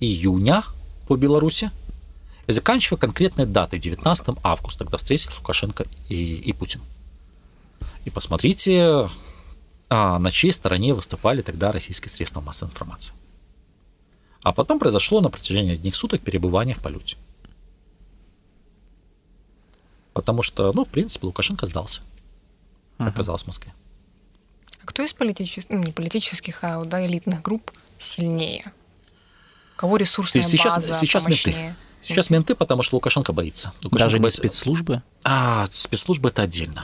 июня по Беларуси, и заканчивая конкретной датой, 19 августа, когда встретились Лукашенко и Путин. И посмотрите, на чьей стороне выступали тогда российские средства массовой информации. А потом произошло на протяжении одних суток перебывание в полете. Потому что, ну, в принципе, Лукашенко сдался. Оказалось в Москве. А кто из не политических, а элитных групп сильнее? У кого ресурсная база помощнее? Сейчас менты, потому что Лукашенко боится. Даже не спецслужбы? Спецслужбы – это отдельно.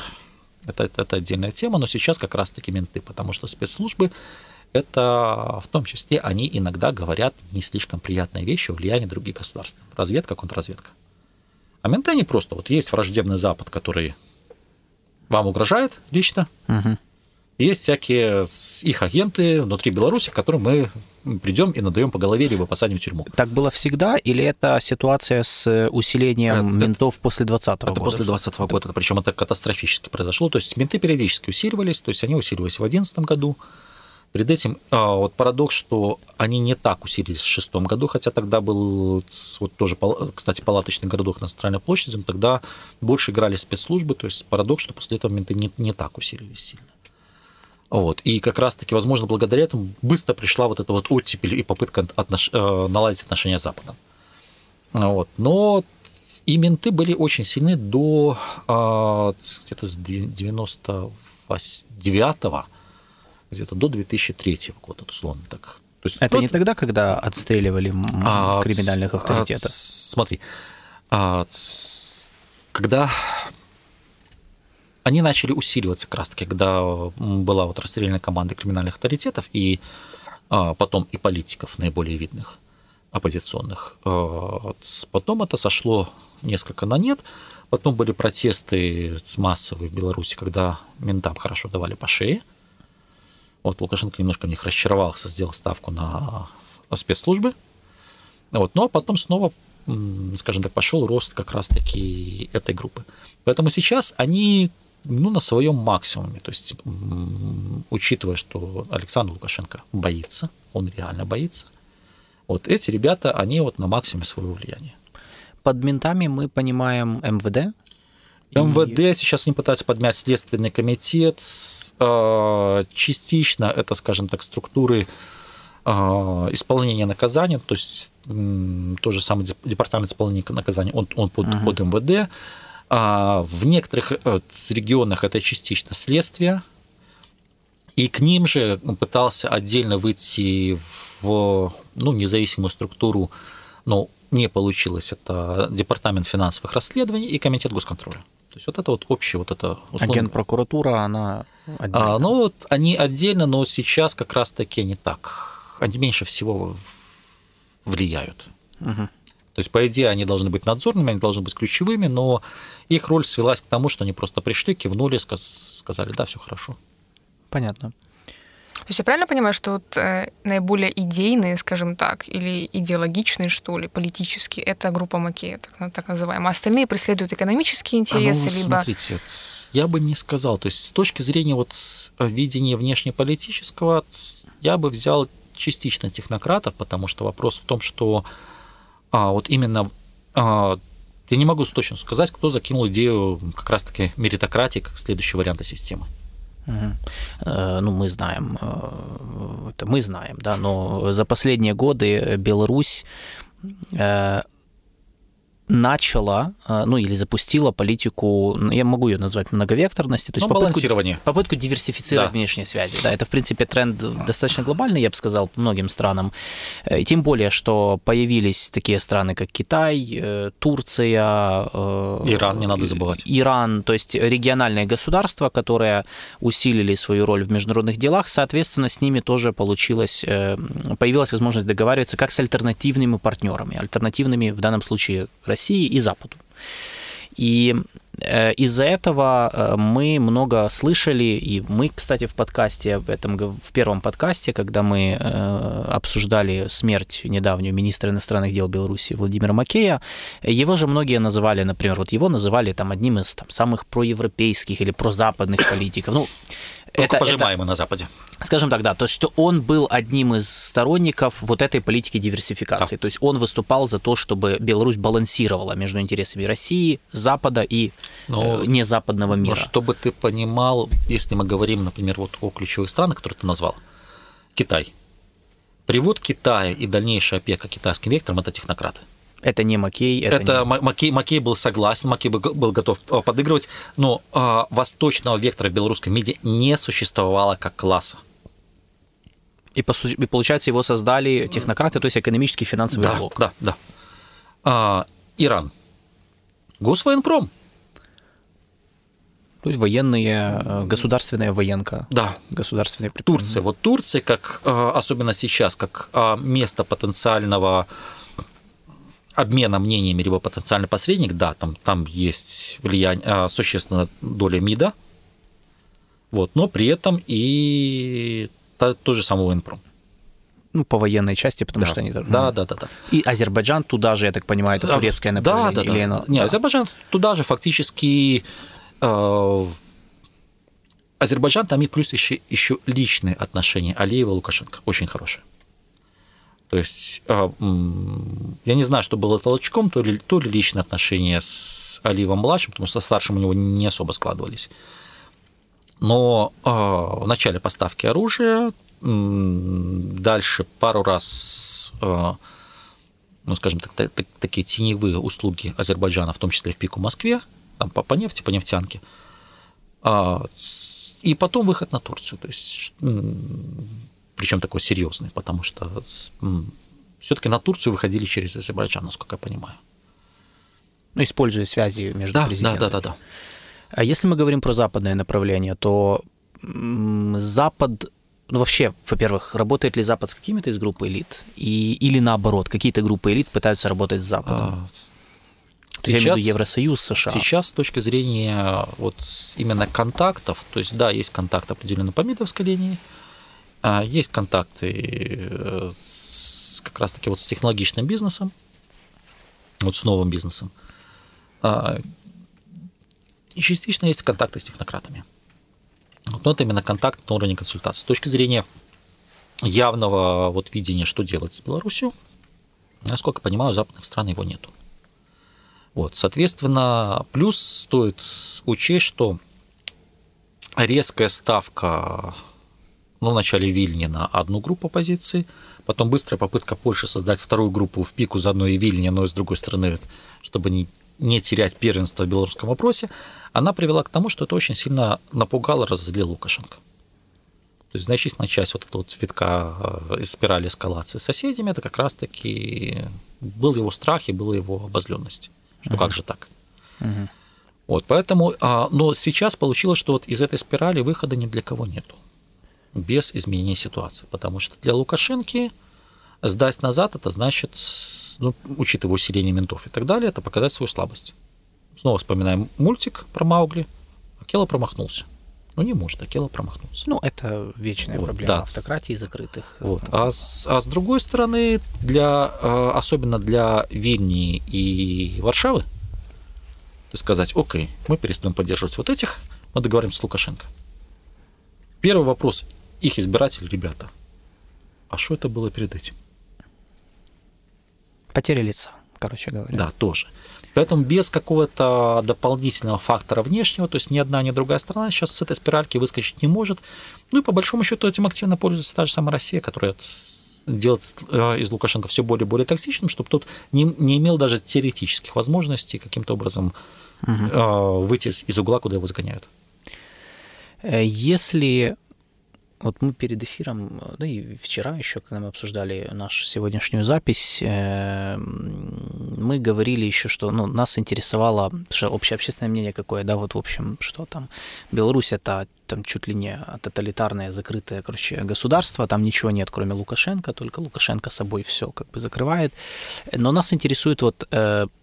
Это отдельная тема, но сейчас как раз-таки менты, потому что спецслужбы, это в том числе, они иногда говорят не слишком приятные вещи о влиянии других государств. Разведка, контрразведка. А менты, они просто, вот есть враждебный Запад, который вам угрожает лично, есть всякие их агенты внутри Беларуси, к которым мы придем и надаем по голове, либо посадим в тюрьму. Так было всегда, или это ситуация с усилением ментов после 2020 года? Это после 2020 года, причем это катастрофически произошло. То есть менты периодически усиливались, то есть они усилились в 2011 году. Перед этим вот парадокс, что они не так усилились в 2006 году, хотя тогда был вот тоже, кстати, палаточный городок на Центральной площади, но тогда больше играли спецслужбы, то есть парадокс, что после этого менты не так усилились сильно. Вот. И как раз-таки, возможно, благодаря этому быстро пришла вот эта вот оттепель и попытка наладить отношения с Западом. Вот. Но и менты были очень сильны до где-то с 99-го, где-то до 2003 года, условно так. То есть это не тогда, когда отстреливали криминальных авторитетов? Смотри, когда... Они начали усиливаться как раз-таки, когда была вот расстрельная команда криминальных авторитетов и потом и политиков наиболее видных, оппозиционных. Потом это сошло несколько на нет. Потом были протесты массовые в Беларуси, когда ментам хорошо давали по шее. Вот Лукашенко немножко в них расчаровался, сделал ставку на спецслужбы. Вот, но потом снова, скажем так, пошел рост как раз-таки этой группы. Поэтому сейчас они на своем максимуме. То есть, учитывая, что Александр Лукашенко боится, он реально боится, вот эти ребята, они вот на максимуме своего влияния. Под ментами мы понимаем МВД? МВД сейчас не пытаются подмять Следственный комитет. Частично это, скажем так, структуры исполнения наказания, то есть тот же самый департамент исполнения наказания, он под МВД. В некоторых регионах это частично следствие, и к ним же пытался отдельно выйти в независимую структуру, но не получилось. Это департамент финансовых расследований и комитет госконтроля. То есть это общее. Условно... Генпрокуратура, она отдельно. Они отдельно, но сейчас как раз-таки они так. Они меньше всего влияют. Угу. То есть, по идее, они должны быть надзорными, они должны быть ключевыми, но их роль свелась к тому, что они просто пришли, кивнули, сказали, да, все хорошо. Понятно. То есть я правильно понимаю, что наиболее идейные, скажем так, или идеологичные, что ли, политические, это группа Макея, так называемая. А остальные преследуют экономические интересы, либо... Смотрите, я бы не сказал. То есть с точки зрения видения внешнеполитического, я бы взял частично технократов, потому что вопрос в том, что я не могу точно сказать, кто закинул идею как раз-таки меритократии как следующего варианта системы. Мы знаем, да, но за последние годы Беларусь начала, или запустила политику, я могу ее назвать многовекторности, то есть попытку диверсифицировать внешние связи. Да, это, в принципе, тренд достаточно глобальный, я бы сказал, по многим странам. Тем более, что появились такие страны, как Китай, Турция, Иран, не надо забывать. Иран, то есть региональные государства, которые усилили свою роль в международных делах, соответственно, с ними тоже появилась возможность договариваться как с альтернативными партнерами, альтернативными в данном случае России и Западу. И из-за этого мы много слышали, и мы, кстати, в подкасте, в первом подкасте, когда мы обсуждали смерть недавнюю министра иностранных дел Беларуси Владимира Макея, его же многие называли, например, его называли одним из самых проевропейских или прозападных политиков. Только пожимаемый на Западе. Скажем так, да, то, что он был одним из сторонников этой политики диверсификации. Да. То есть он выступал за то, чтобы Беларусь балансировала между интересами России, Запада и незападного мира. Но чтобы ты понимал, если мы говорим, например, о ключевых странах, которые ты назвал, Китай. Привод Китая и дальнейшая опека китайским вектором – это технократы. Это не Макей. Макей был согласен, Макей был готов подыгрывать, но восточного вектора в белорусском МИДе не существовало как класса. И получается, его создали технократы, то есть экономический финансовый блок. Да. Иран. Госвоенпром. То есть государственная военка. Да. Государственная предприятия. Турция. Турция, как, особенно сейчас, как место потенциального... обмена мнениями, либо потенциальный посредник, да, там есть влияние, существенная доля МИДа, но при этом и тот же самый Военпром. По военной части, потому что они... Да. И Азербайджан туда же, я так понимаю, это турецкое направление? Азербайджан туда же фактически... Азербайджан, там и плюс еще личные отношения Алиева-Лукашенко, очень хорошие. То есть, я не знаю, что было толчком, то ли личные отношения с Алиевым-младшим, потому что со старшим у него не особо складывались. Но в начале поставки оружия, дальше пару раз, скажем так, такие теневые услуги Азербайджана, в том числе в пику Москве, там по нефти, по нефтянке, и потом выход на Турцию. То есть... Причем такой серьезный, потому что все-таки на Турцию выходили через Азербайджан, насколько я понимаю. Используя связи между президентами. Да. А если мы говорим про западное направление, то Запад... Вообще, во-первых, работает ли Запад с какими-то из групп элит? Или наоборот, какие-то группы элит пытаются работать с Западом? Я имею в виду Евросоюз, США. Сейчас с точки зрения именно контактов, то есть, да, есть контакт определенно по МИДовской линии, Есть контакты с, как раз-таки вот с технологичным бизнесом, вот с новым бизнесом. И частично есть контакты с технократами. Вот, но это именно контакт на уровне консультации. С точки зрения явного вот видения, что делать с Беларусью, насколько я понимаю, у западных стран его нету. Вот, соответственно, плюс стоит учесть, что резкая ставка, ну, вначале Вильни на одну группу позиций, потом быстрая попытка Польши создать вторую группу в пику за одной Вильни, но и с другой стороны, чтобы не терять первенство в белорусском вопросе, она привела к тому, что это очень сильно напугало, разозлило Лукашенко. То есть значительная часть вот этого цветка спирали эскалации с соседями, это как раз-таки был его страх и была его обозленность. Что как же так? Вот, поэтому, но сейчас получилось, что вот из этой спирали выхода ни для кого нету, без изменения ситуации, потому что для Лукашенки сдать назад, это значит, ну, учитывая усиление ментов и так далее, это показать свою слабость. Снова вспоминаем мультик про Маугли, Акела промахнулся. Ну, не может Акела промахнуться. Ну, это вечная вот, проблема да. автократии закрытых. Вот. А с другой стороны, особенно для Вильни и Варшавы, то есть сказать, окей, мы перестанем поддерживать вот этих, мы договоримся с Лукашенко. Первый вопрос их избирателей, ребята, а что это было перед этим? Потеря лица, короче говоря. Да, тоже. Поэтому без какого-то дополнительного фактора внешнего, то есть ни одна, ни другая страна сейчас с этой спиральки выскочить не может. Ну и по большому счету этим активно пользуется та же самая Россия, которая делает из Лукашенко все более и более токсичным, чтобы тот не имел даже теоретических возможностей каким-то образом выйти из угла, куда его загоняют. Если... Вот мы перед эфиром, да и вчера еще, когда мы обсуждали нашу сегодняшнюю запись, мы говорили еще, что ну, нас интересовало общеобщественное мнение какое, да, вот в общем, что там Беларусь это там чуть ли не тоталитарное, закрытое, короче, государство, там ничего нет, кроме Лукашенко, только Лукашенко собой все как бы закрывает. Но нас интересует вот...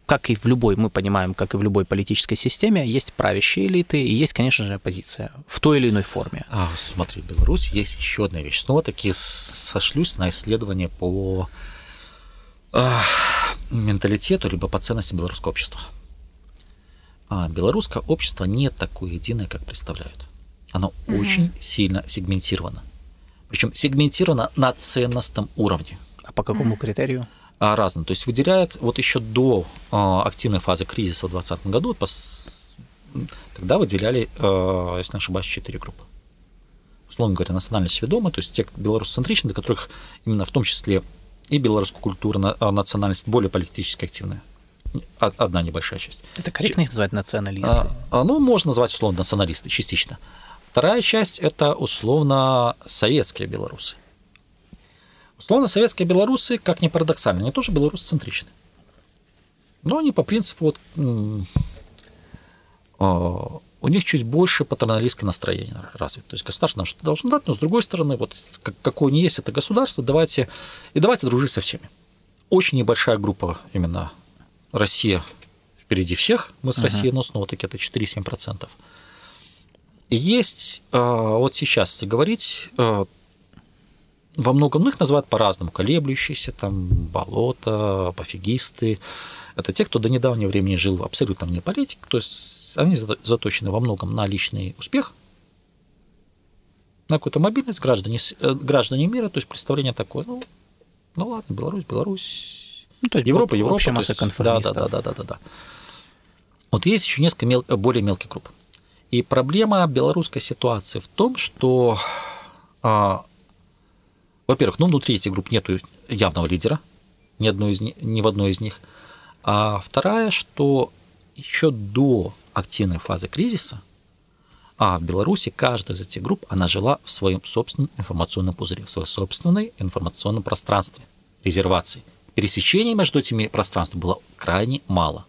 Как и в любой, мы понимаем, как и в любой политической системе, есть правящие элиты и есть, конечно же, оппозиция в той или иной форме. Смотри, в Беларуси есть еще одна вещь. Снова-таки сошлюсь на исследование по менталитету, либо по ценности белорусского общества. Белорусское общество не такое единое, как представляют. Оно очень сильно сегментировано. Причем сегментировано на ценностном уровне. А по какому критерию? Разным. То есть выделяют вот еще до активной фазы кризиса в 2020 году, тогда выделяли, если не ошибаюсь, 4 группы. Условно говоря, национально сведомые, то есть те белорусцентричные, для которых именно в том числе и белорусская культура, национальность более политически активная. Одна небольшая часть. Это корректно их называть националисты? Ну, можно назвать условно националисты, частично. Вторая часть – это условно советские белорусы. Условно, советские белорусы, как ни парадоксально, они тоже белорусцентричны. Но они по принципу, вот, у них чуть больше патерналистское настроение развито. То есть государство нам что-то должно дать, но с другой стороны, вот какое не есть это государство, давайте дружить со всеми. Очень небольшая группа именно Россия впереди всех, мы с Россией, но снова-таки это 4-7%. И есть, вот сейчас, если говорить... Во многом их называют по-разному. Колеблющиеся, там, болото, пофигисты. Это те, кто до недавнего времени жил абсолютно вне политики. То есть они заточены во многом на личный успех, на какую-то мобильность, граждане мира. То есть представление такое, ну ладно, Беларусь. Ну, то есть Европа. Общая масса конформистов. Да. Вот есть еще несколько более мелких групп. И проблема белорусской ситуации в том, что... Во-первых, внутри этих групп нет явного лидера, ни в одной из них. А вторая, что еще до активной фазы кризиса, в Беларуси каждая из этих групп, она жила в своем собственном информационном пузыре, в своем собственном информационном пространстве, резервации. Пересечений между этими пространствами было крайне мало.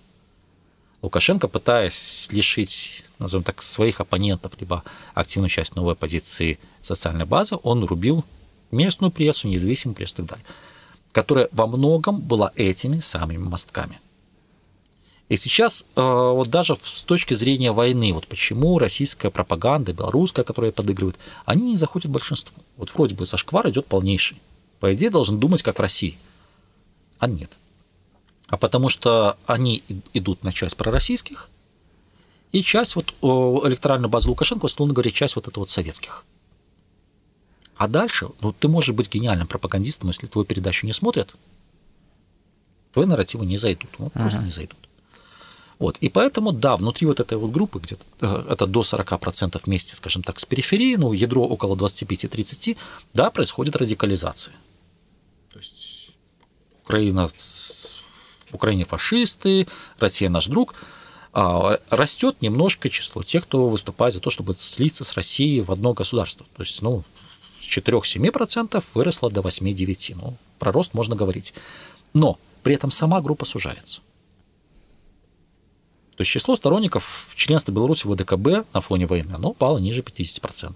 Лукашенко, пытаясь лишить, назовем так, своих оппонентов, либо активную часть новой оппозиции социальной базы, он рубил местную прессу, независимую прессу и так далее, которая во многом была этими самыми мостками. И сейчас вот даже с точки зрения войны, вот почему российская пропаганда, белорусская, которая подыгрывает, они не заходят большинству. Вот вроде бы зашквар идет полнейший. По идее, должен думать, как в России. А нет. А потому что они идут на часть пророссийских, и часть вот электоральной базы Лукашенко, условно говоря, часть вот этого вот советских. А дальше, ну, ты можешь быть гениальным пропагандистом, если твою передачу не смотрят, твои нарративы не зайдут, вот, просто не зайдут. Вот. И поэтому, да, внутри вот этой вот группы, где-то это до 40% вместе, скажем так, с периферии, ну, ядро около 25-30, да, происходит радикализация. То есть Украина фашисты, Россия наш друг. Растет немножко число тех, кто выступает за то, чтобы слиться с Россией в одно государство. То есть, ну, с 4-7% выросло до 8-9%. Ну, про рост можно говорить. Но при этом сама группа сужается. То есть число сторонников членства Беларуси в ОДКБ на фоне войны, оно пало ниже 50%.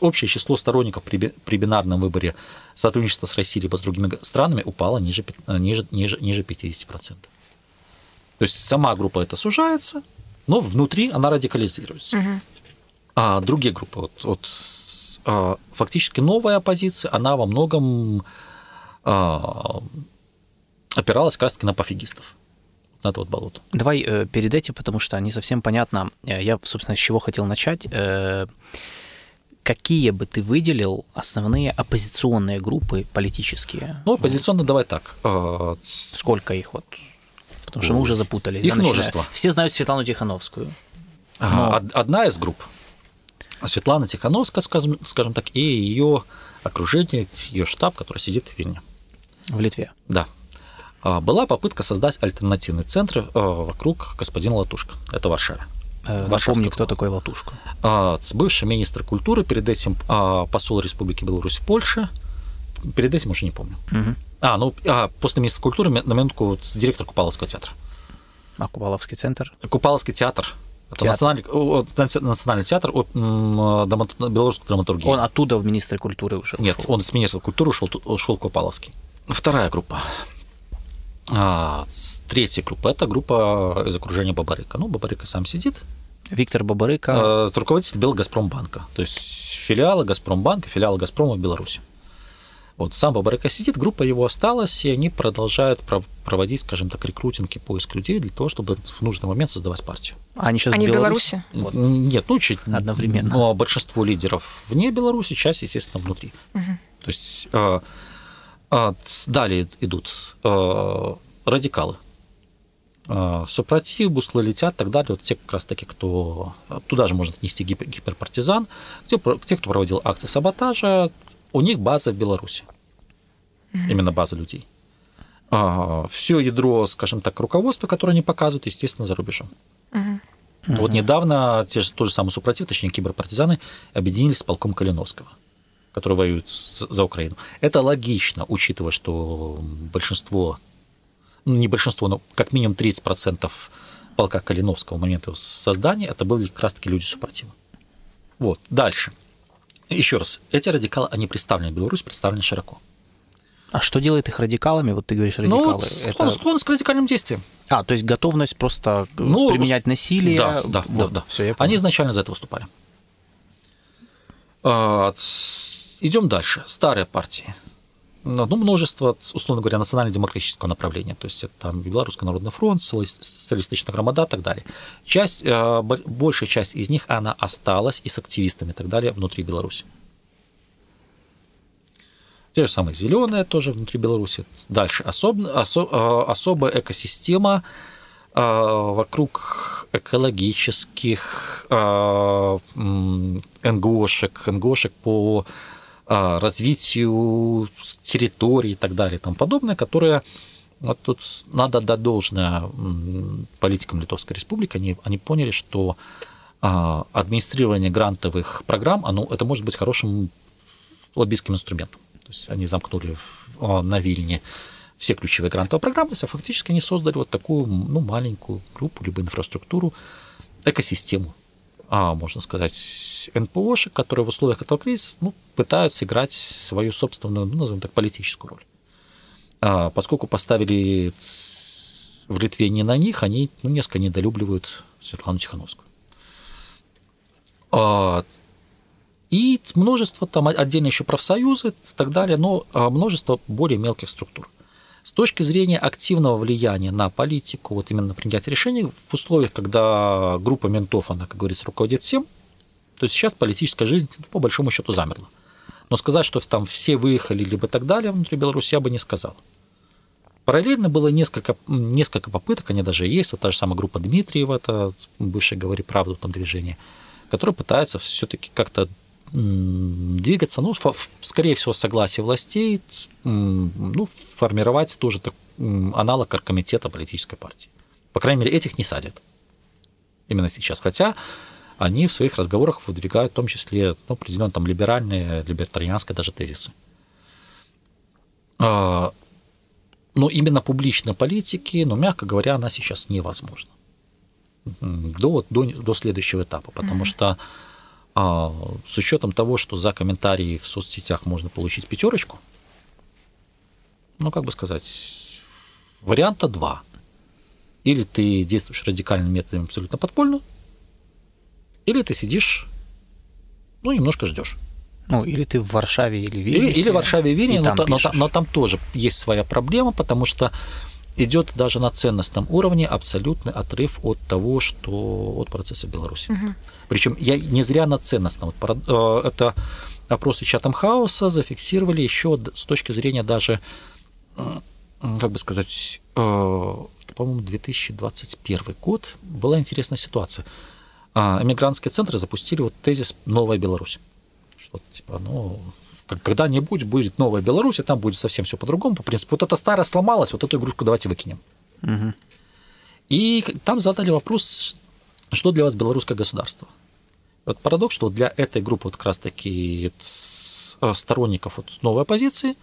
Общее число сторонников при бинарном выборе сотрудничества с Россией либо с другими странами упало ниже 50%. То есть сама группа эта сужается, но внутри она радикализируется. А другие группы, фактически новая оппозиция, она во многом опиралась как раз-таки на пофигистов. На тот болото. Давай передайте, потому что не совсем понятно. Я, собственно, с чего хотел начать. Какие бы ты выделил основные оппозиционные группы политические? Ну, оппозиционные, давай так. Сколько их? Вот? Потому что мы уже запутались. Их множество. Все знают Светлану Тихановскую. Но... Одна из групп. Светлана Тихановская, скажем так, и ее окружение, ее штаб, который сидит в Вильне. В Литве? Да. Была попытка создать альтернативный центр вокруг господина Латушка. Это Варшава. Напомни, кто такой Латушка? Бывший министр культуры, перед этим посол Республики Беларусь в Польше. Перед этим уже не помню. После министра культуры, на минутку, директор Купаловского театра. А Купаловский центр? Купаловский театр. Это национальный театр белорусской драматургии. Он оттуда в министры культуры ушел? Нет, он с министра культуры ушел в Купаловский. Вторая группа. Третья группа – это группа из окружения Бабарыка. Ну, Бабарыка сам сидит. Виктор Бабарыка. Руководитель Белгазпромбанка, то есть филиала Газпрома в Беларуси. Вот, сам Бабарыка сидит, группа его осталась, и они продолжают проводить, скажем так, рекрутинг и поиск людей для того, чтобы в нужный момент создавать партию. Они сейчас в Беларуси? Вот. Нет, ну, чуть одновременно. Но большинство лидеров вне Беларуси, часть, естественно, внутри. То есть... Далее идут радикалы. Супротив, буслы летят и так далее. Вот те как раз таки, кто... Туда же можно отнести гиперпартизан. Те, кто проводил акции саботажа, у них база в Беларуси. Именно база людей. Все ядро, скажем так, руководства, которое они показывают, естественно, за рубежом. Вот недавно тот же самый Супротив, точнее киберпартизаны, объединились с полком Калиновского, которые воюют за Украину. Это логично, учитывая, что но как минимум 30% полка Калиновского в момент его создания это были как раз-таки люди Супротива. Вот. Дальше. Еще раз. Эти радикалы, они представлены в Беларуси, представлены широко. А что делает их радикалами? Вот ты говоришь радикалы. Ну, склонность к радикальным действиям. То есть готовность просто применять насилие. Да. Все, я понял. Они изначально за это выступали. Идем дальше. Старые партии. Множество, условно говоря, национально-демократического направления. То есть это там Белорусский народный фронт, социалистичная громада и так далее. Большая часть из них, она осталась и с активистами и так далее внутри Беларуси. Те же самые зеленые тоже внутри Беларуси. Дальше. Особая экосистема вокруг экологических НГОшек по развитию территорий и так далее и тому подобное, которые вот тут надо отдать должное политикам Литовской Республики. Они поняли, что администрирование грантовых программ, это может быть хорошим лоббистским инструментом. То есть они замкнули на Вильне все ключевые грантовые программы, а фактически они создали вот такую маленькую группу, либо инфраструктуру, экосистему, можно сказать, НПОшек, которые в условиях этого кризиса пытаются играть свою собственную, назовем так, политическую роль. Поскольку поставили в Литве не на них, они несколько недолюбливают Светлану Тихановскую. И множество, там отдельно еще профсоюзы и так далее, но множество более мелких структур. С точки зрения активного влияния на политику, вот именно на принятие решений, в условиях, когда группа ментов, она, как говорится, руководит всем, то есть сейчас политическая жизнь, ну, по большому счету, замерла. Но сказать, что там все выехали, либо так далее, внутри Беларуси, я бы не сказал. Параллельно было несколько попыток, они даже есть, вот та же самая группа Дмитриева, это бывшее «Говори правду» там движение, которое пытается все-таки как-то двигаться, ну, скорее всего, согласие властей, ну, формировать тоже аналог оргкомитета политической партии. По крайней мере, этих не садят именно сейчас, хотя они в своих разговорах выдвигают в том числе, ну, определенно там либеральные, либертарианские даже тезисы. Но именно публичной политики, ну, мягко говоря, она сейчас невозможна до следующего этапа, потому что с учетом того, что за комментарии в соцсетях можно получить 5, ну, как бы сказать, варианта 2. Или ты действуешь радикальным методом абсолютно подпольно, или ты сидишь, ну, немножко ждешь. Ну, или ты в Варшаве или Вене. Или в Варшаве и Вене, но там тоже есть своя проблема, потому что идет даже на ценностном уровне абсолютный отрыв от того, что от процесса Беларуси. Угу. Причем я не зря на ценностном. Это опросы Чатам Хауса зафиксировали еще с точки зрения даже, как бы сказать, по-моему, 2021 год. Была интересная ситуация. Эмигрантские центры запустили вот тезис «Новая Беларусь». Что-то типа, ну, когда-нибудь будет новая Беларусь, и там будет совсем все по-другому, по принципу. Вот эта старая сломалась, вот эту игрушку давайте выкинем. Угу. И там задали вопрос, что для вас белорусское государство? Вот парадокс, что для этой группы вот как раз-таки сторонников вот новой оппозиции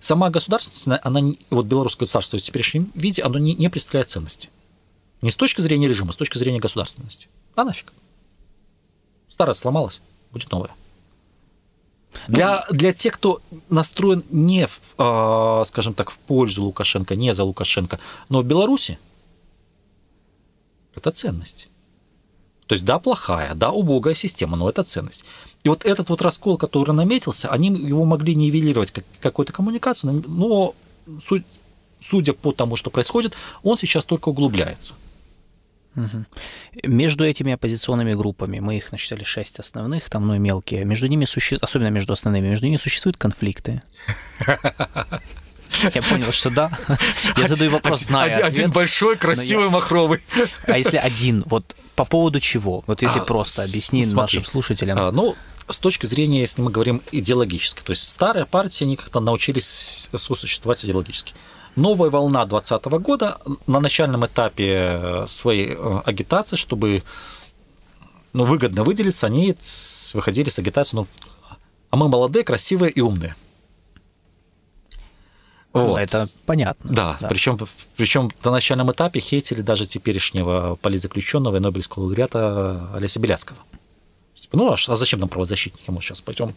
сама государственность, она, вот белорусское государство в теперешнем виде, оно не представляет ценности. Не с точки зрения режима, а с точки зрения государственности. А нафиг. Старая сломалась, будет новая. Для тех, кто настроен не, скажем так, в пользу Лукашенко, не за Лукашенко, но в Беларуси, это ценность. То есть, да, плохая, да, убогая система, но это ценность. И вот этот вот раскол, который наметился, они его могли нивелировать как какой-то коммуникацией, но, судя по тому, что происходит, он сейчас только углубляется. Угу. Между этими оппозиционными группами, мы их насчитали 6 основных, там, ну и мелкие, между ними особенно между основными, между ними существуют конфликты. Я понял, что да. Я задаю вопрос, знаю ответ. Один большой, красивый, махровый. А если один, вот по поводу чего? Вот если просто объясни нашим слушателям. Ну, с точки зрения, если мы говорим идеологически, то есть старые партии, они как-то научились сосуществовать идеологически. Новая волна 2020 года на начальном этапе своей агитации, чтобы, ну, выгодно выделиться, они выходили с агитацией, ну, а мы молодые, красивые и умные. Вот. Это понятно. Да. Причем на начальном этапе хейтили даже теперешнего политзаключенного и нобелевского лауреата Олеся Беляцкого. Типа, ну, а зачем нам правозащитники, мы сейчас пойдем?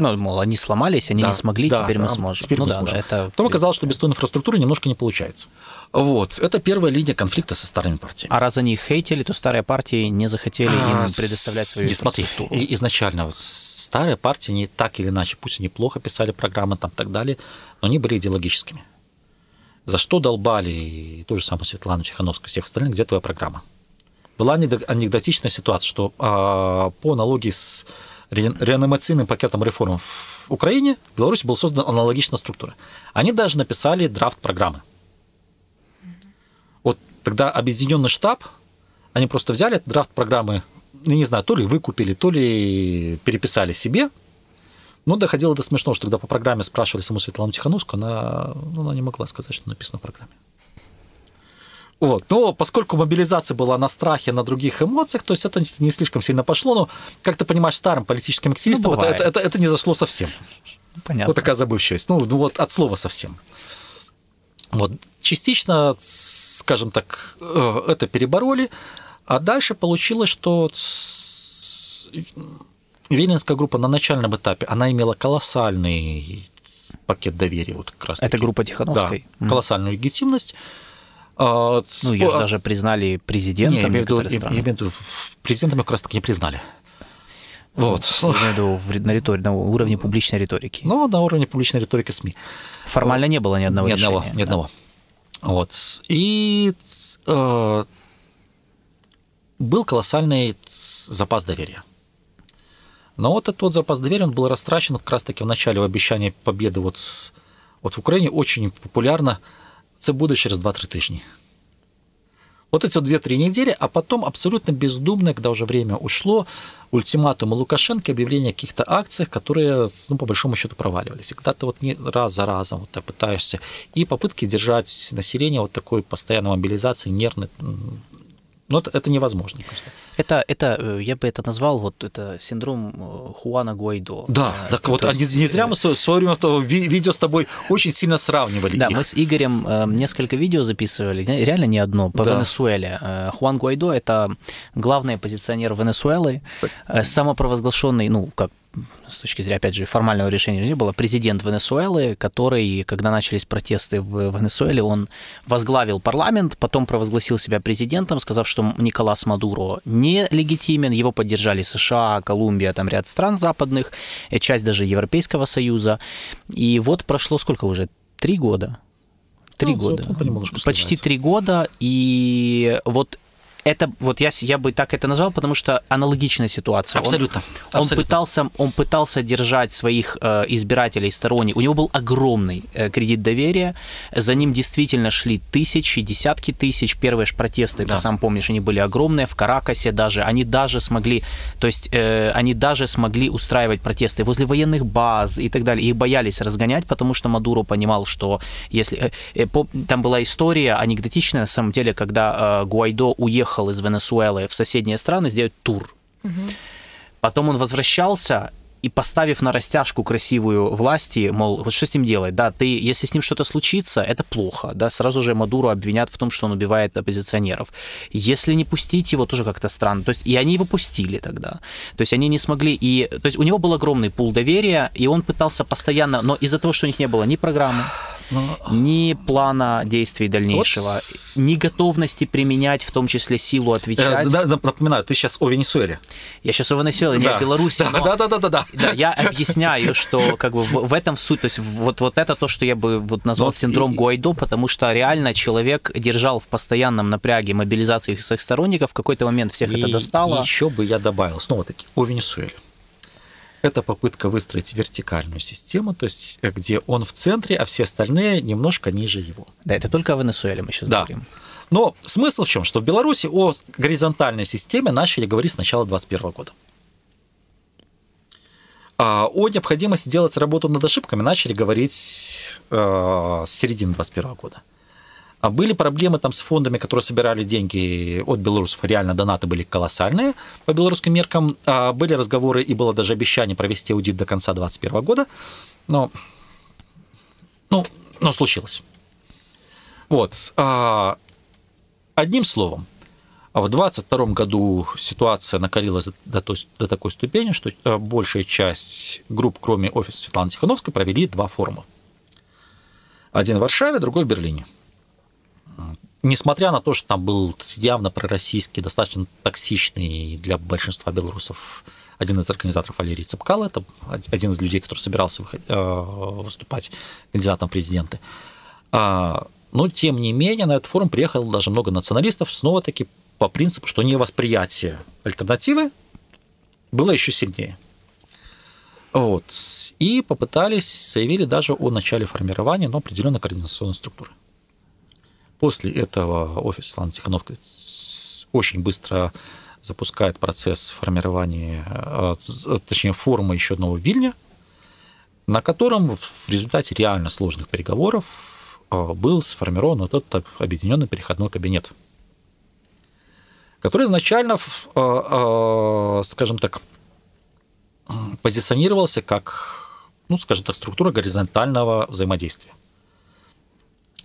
Ну, мол, они сломались, они не смогли, теперь мы сможем. Теперь мы сможем. Потом оказалось, что без той инфраструктуры немножко не получается. Вот. Это первая линия конфликта со старыми партиями. А раз они их хейтили, то старые партии не захотели им предоставлять свою инфраструктуру. Смотри, изначально вот старые партии, они так или иначе, пусть они плохо писали программы там и так далее, но они были идеологическими. За что долбали и ту же самую Светлану Тихановскую, всех остальных, где твоя программа? Была анекдотичная ситуация, что по аналогии с реанимационным пакетом реформ в Украине, в Беларуси была создана аналогичная структура. Они даже написали драфт программы. Вот тогда объединенный штаб, они просто взяли этот драфт программы, я не знаю, то ли выкупили, то ли переписали себе. Но доходило до смешного, что когда по программе спрашивали саму Светлану Тихановскую, она не могла сказать, что написано в программе. Вот. Но поскольку мобилизация была на страхе, на других эмоциях, то есть это не слишком сильно пошло, но, как ты понимаешь, старым политическим активистам это не зашло совсем. Понятно. Вот такая забывчивость. Ну, вот от слова совсем. Вот. Частично, скажем так, это перебороли, а дальше получилось, что Виленская группа на начальном этапе, она имела колоссальный пакет доверия. Вот как раз-таки. Это группа Тихановской? Да, колоссальную легитимность. Ну, ее же даже признали президентом. Не, я имею в виду, президентом их как раз таки не признали. Вот. На уровне публичной риторики. Ну, на уровне публичной риторики СМИ. Формально не было ни одного решения. Ни одного. Вот. И был колоссальный запас доверия. Но вот этот запас доверия, он был растрачен как раз-таки в начале обещания победы. Вот в Украине очень популярно «це буде через 2-3 тижні». Вот эти 2-3 недели, а потом абсолютно бездумно, когда уже время ушло, ультиматумы Лукашенко, объявление о каких-то акциях, которые, по большому счету, проваливались. И когда ты раз за разом пытаешься, и попытки держать население такой постоянной мобилизации, нервной, это невозможно просто. Это, я бы это назвал, это синдром Хуана Гуайдо. Да, так вот, не зря мы в свое время видео с тобой очень сильно сравнивали. Да, мы с Игорем несколько видео записывали, реально не одно, по Венесуэле. Хуан Гуайдо – это главный оппозиционер Венесуэлы, самопровозглашенный, с точки зрения, опять же, формального решения не было, президент Венесуэлы, который, когда начались протесты в Венесуэле, он возглавил парламент, потом провозгласил себя президентом, сказав, что Николас Мадуро нелегитимен, его поддержали США, Колумбия, ряд стран западных, часть даже Европейского Союза. И вот прошло сколько уже? 3 года. 3 года. Почти 3 года, и вот... Это я бы так это назвал, потому что аналогичная ситуация. Абсолютно. Абсолютно. Он пытался держать своих избирателей, сторонников. У него был огромный кредит доверия. За ним действительно шли тысячи, десятки тысяч. Первые же протесты, ты сам помнишь, они были огромные. В Каракасе даже. Они даже смогли устраивать протесты возле военных баз и так далее. Их боялись разгонять, потому что Мадуро понимал, что если... Там была история анекдотичная, на самом деле, когда Гуайдо уехал из Венесуэлы в соседние страны сделать тур. Потом он возвращался и, поставив на растяжку красивую власти, мол, вот что с ним делать, если с ним что-то случится, это плохо, сразу же Мадуро обвинят в том, что он убивает оппозиционеров. Если не пустить его, тоже как-то странно. То есть, и они его пустили тогда. То есть, они не смогли, у него был огромный пул доверия, и он пытался постоянно, но из-за того, что у них не было ни программы, ни плана действий дальнейшего, ни готовности применять, в том числе, силу отвечать. Напоминаю, ты сейчас о Венесуэле. Я сейчас о Венесуэле, не о Беларуси. Да, я объясняю, что в этом суть, то есть это то, что я бы назвал синдром Гуайдо, потому что реально человек держал в постоянном напряге мобилизации своих сторонников, в какой-то момент всех это достало. И еще бы я добавил, снова-таки, о Венесуэле. Это попытка выстроить вертикальную систему, то есть где он в центре, а все остальные немножко ниже его. Да, это только о Венесуэле мы сейчас говорим. Но смысл в чем? Что в Беларуси о горизонтальной системе начали говорить с начала 2021 года. О необходимости делать работу над ошибками начали говорить с середины 2021 года. А были проблемы с фондами, которые собирали деньги от белорусов. Реально донаты были колоссальные по белорусским меркам. Были разговоры и было даже обещание провести аудит до конца 2021 года. Но случилось. Одним словом, в 2022 году ситуация накалилась до такой ступени, что большая часть групп, кроме офиса Светланы Тихановской, провели 2 форума. Один в Варшаве, другой в Берлине. Несмотря на то, что там был явно пророссийский, достаточно токсичный для большинства белорусов один из организаторов Валерий Цепкало, это один из людей, который собирался выступать кандидатом в президенты. Но, тем не менее, на этот форум приехало даже много националистов, снова-таки по принципу, что невосприятие альтернативы было еще сильнее. И попытались, заявили даже о начале формирования, определенной координационной структуры. После этого офис Светланы Тихановской очень быстро запускает процесс формирования, точнее, форума еще одного в Вильне, на котором в результате реально сложных переговоров был сформирован этот объединенный переходной кабинет, который изначально, скажем так, позиционировался как, структура горизонтального взаимодействия.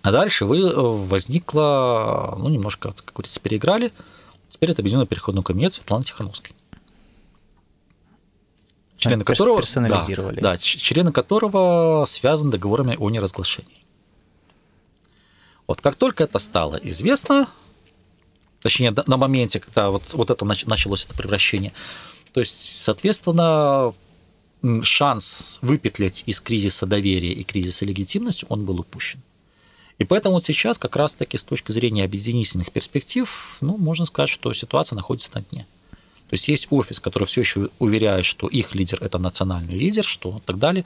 А дальше возникло, немножко, как говорится, переиграли. Теперь это объединенный переходный кабинет Светланы Тихановской. Члены которого персонализировали. Да, члены которого связаны договорами о неразглашении. Вот как только это стало известно, точнее, на моменте, когда вот это началось, это превращение, то есть, соответственно, шанс выпетлять из кризиса доверия и кризиса легитимности, он был упущен. И поэтому вот сейчас как раз-таки с точки зрения объединительных перспектив, ну, можно сказать, что ситуация находится на дне. То есть есть офис, который все еще уверяет, что их лидер – это национальный лидер, что и так далее.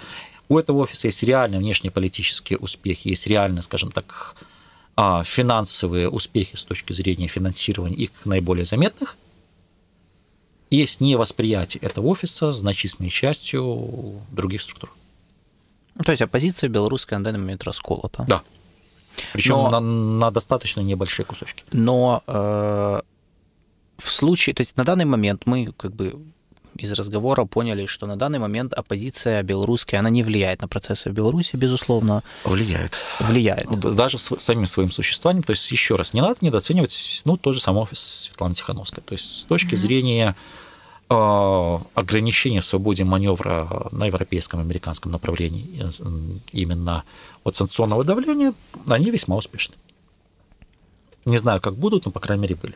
У этого офиса есть реальные внешнеполитические успехи, есть реальные, скажем так, финансовые успехи с точки зрения финансирования их наиболее заметных. Есть невосприятие этого офиса значительной частью других структур. То есть оппозиция белорусская на данный момент расколота. Да. Причем на достаточно небольшие кусочки. Но в случае, то есть на данный момент мы как бы из разговора поняли, что на данный момент оппозиция белорусская, она не влияет на процессы в Беларуси, безусловно. Влияет. Даже самим своим существованием. То есть еще раз, не надо недооценивать, ну, тот же самый офис Светланы Тихановской. То есть с точки зрения ограничения в свободе маневра на европейском и американском направлении именно от санкционного давления, они весьма успешны. Не знаю, как будут, но, по крайней мере, были.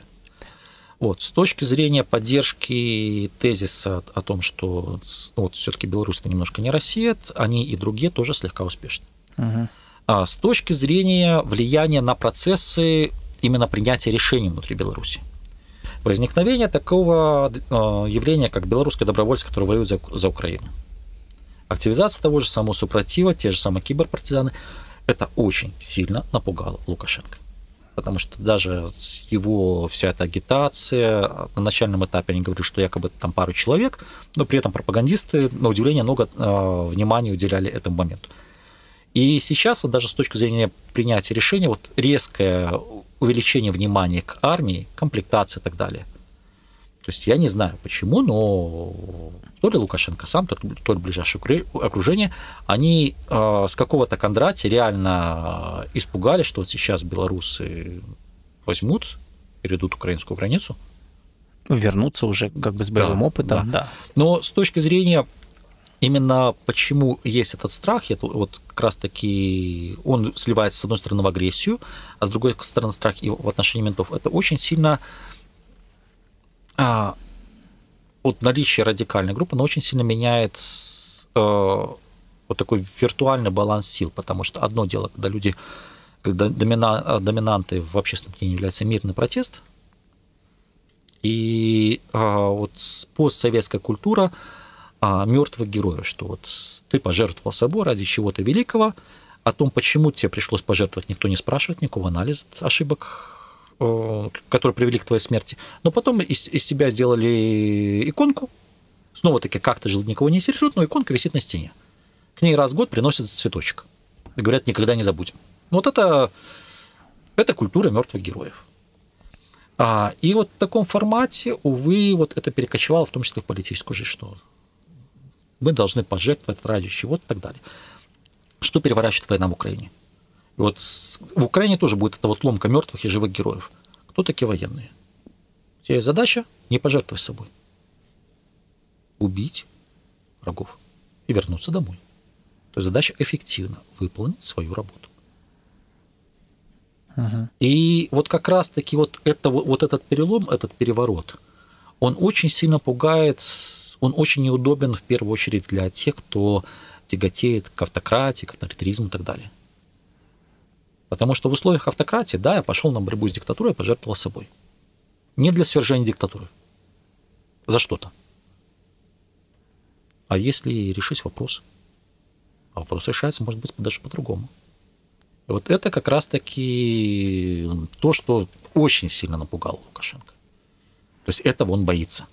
Вот, с точки зрения поддержки тезиса о том, что вот, все-таки белорусы немножко не Россия, они и другие тоже слегка успешны. Угу. А с точки зрения влияния на процессы именно принятия решений внутри Беларуси. Возникновение такого явления, как белорусские добровольцы, которые воюют за Украину. Активизация того же самого Супротива, те же самые киберпартизаны, это очень сильно напугало Лукашенко. Потому что даже его вся эта агитация, на начальном этапе они говорили, что якобы там пару человек, но при этом пропагандисты, на удивление, много внимания уделяли этому моменту. И сейчас, вот, даже с точки зрения принятия решения, вот резкое увеличение внимания к армии, комплектации и так далее. То есть я не знаю почему, но то ли Лукашенко сам, то ли ближайшее окружение, они с какого-то Кондратия реально испугались, что вот сейчас белорусы возьмут, перейдут украинскую границу. Вернутся уже как бы с боевым опытом. Да. Но с точки зрения именно почему есть этот страх, это вот как раз-таки он сливается с одной стороны в агрессию, а с другой стороны страх и в отношении ментов. Это очень сильно... Вот наличие радикальной группы, оно очень сильно меняет вот такой виртуальный баланс сил, потому что одно дело, когда люди, когда доминанты в общественном мнении является мирный протест, и вот постсоветская культура мертвых героев, что вот ты пожертвовал собой ради чего-то великого, о том, почему тебе пришлось пожертвовать, никто не спрашивает, никакого анализа ошибок, которые привели к твоей смерти, но потом из тебя сделали иконку, снова-таки как-то же никого не интересует, но иконка висит на стене. К ней раз в год приносят цветочек. И говорят, никогда не забудем. Вот это культура мертвых героев. И вот в таком формате, увы, вот это перекочевало в том числе в политическую жизнь, что мы должны пожертвовать ради чего-то и так далее. Что переворачивает война в Украине? И вот в Украине тоже будет эта вот ломка мертвых и живых героев. Кто такие военные? У тебя есть задача не пожертвовать собой. Убить врагов и вернуться домой. То есть задача эффективно выполнить свою работу. Угу. И вот как раз-таки вот этот перелом, этот переворот, он очень сильно пугает, он очень неудобен в первую очередь для тех, кто тяготеет к автократии, к авторитаризму и так далее. Потому что в условиях автократии, да, я пошел на борьбу с диктатурой, я пожертвовал собой. Не для свержения диктатуры. За что-то. А если решить вопрос? А вопрос решается, может быть, даже по-другому. И вот это как раз-таки то, что очень сильно напугало Лукашенко. То есть этого он боится.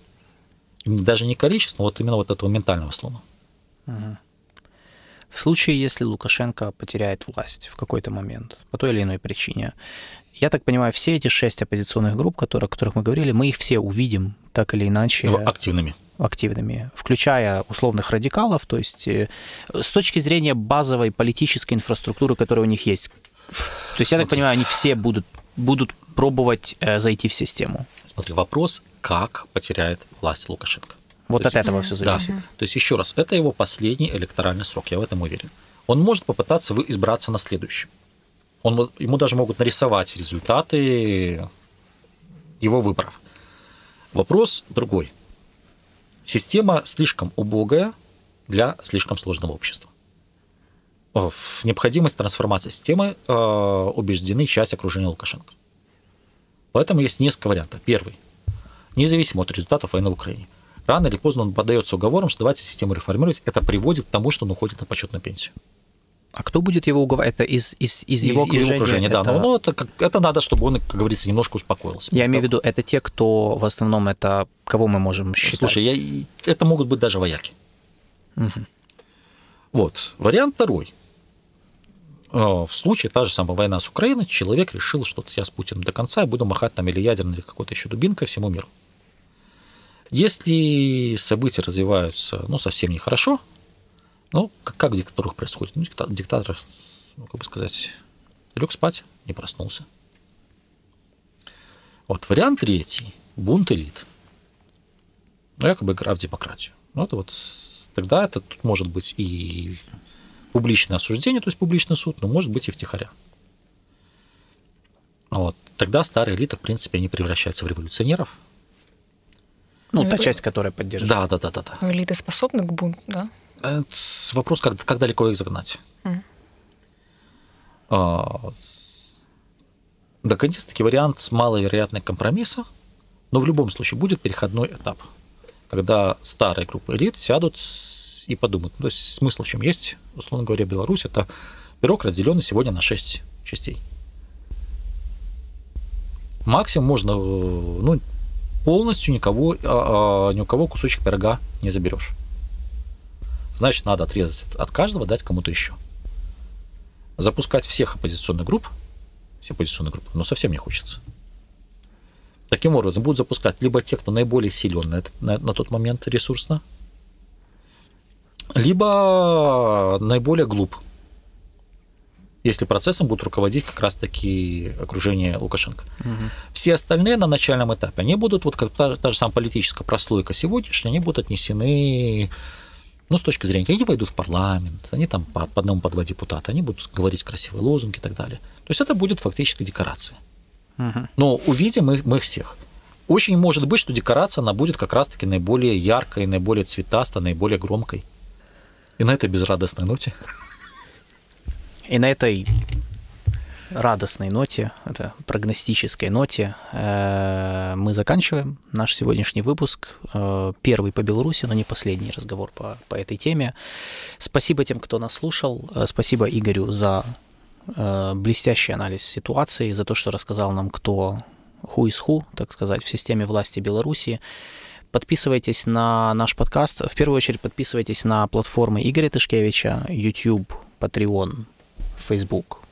Даже не количество, но вот именно вот этого ментального слома. Угу. В случае, если Лукашенко потеряет власть в какой-то момент, по той или иной причине, я так понимаю, все эти 6 оппозиционных групп, о которых мы говорили, мы их все увидим так или иначе. Активными. Включая условных радикалов, то есть с точки зрения базовой политической инфраструктуры, которая у них есть. То есть, я так понимаю, они все будут пробовать зайти в систему. Смотри, вопрос, как потеряет власть Лукашенко. Вот от этого все зависит. Да. То есть, еще раз, это его последний электоральный срок, я в этом уверен. Он может попытаться избраться на следующем. ему даже могут нарисовать результаты его выборов. Вопрос другой. Система слишком убогая для слишком сложного общества. В необходимость трансформации системы убеждены часть окружения Лукашенко. Поэтому есть несколько вариантов. Первый. Независимо от результатов войны в Украине. Рано или поздно он поддается уговорам, что давайте систему реформировать. Это приводит к тому, что он уходит на почетную пенсию. А кто будет его уговаривать? Это из его окружения? Это... Да, но это надо, чтобы он, как говорится, немножко успокоился. Я имею в виду, это те, кто в основном, это кого мы можем считать? Слушай, это могут быть даже вояки. Угу. Вот. Вариант второй. В случае та же самая война с Украиной, человек решил, что я с Путиным до конца, и буду махать там или ядерной, или какой-то еще дубинкой всему миру. Если события развиваются, совсем нехорошо, как в диктатурах происходит? Диктатор, как бы сказать, лег спать, не проснулся. Вот вариант третий – бунт элит. Якобы игра в демократию. Тогда это тут может быть и публичное осуждение, то есть публичный суд, но может быть и втихаря. Тогда старые элиты, в принципе, они превращаются в революционеров. Та часть, которая поддерживает. Да. Элиты способны к бунту, да? Это вопрос, как далеко их загнать. Да, конечно-таки вариант маловероятный компромисса, но в любом случае будет переходной этап, когда старые группы элит сядут и подумают. То есть смысл в чем есть, условно говоря, Беларусь, это пирог, разделенный сегодня на 6 частей. Максимум можно, полностью ни у кого кусочек пирога не заберешь. Значит, надо отрезать от каждого, дать кому-то еще. Запускать все оппозиционные группы, но совсем не хочется. Таким образом, будут запускать либо те, кто наиболее силен на тот момент ресурсно, либо наиболее глуп, если процессом будут руководить как раз-таки окружение Лукашенко. Угу. Все остальные на начальном этапе, они будут, как та же самая политическая прослойка сегодняшняя, они будут отнесены... с точки зрения, они войдут в парламент, они там по одному, по два депутата, они будут говорить красивые лозунги и так далее. То есть это будет фактически декорация. Угу. Но увидим мы всех. Очень может быть, что декорация, она будет как раз-таки наиболее яркой, наиболее цветастой, наиболее громкой. И на этой безрадостной ноте. И на этой радостной ноте, это прогностической ноте, мы заканчиваем наш сегодняшний выпуск. Первый по Беларуси, но не последний разговор по этой теме. Спасибо тем, кто нас слушал. Спасибо Игорю за блестящий анализ ситуации, за то, что рассказал нам, кто who is who, так сказать, в системе власти Беларуси. Подписывайтесь на наш подкаст. В первую очередь подписывайтесь на платформы Игоря Тышкевича, YouTube, Patreon, Facebook,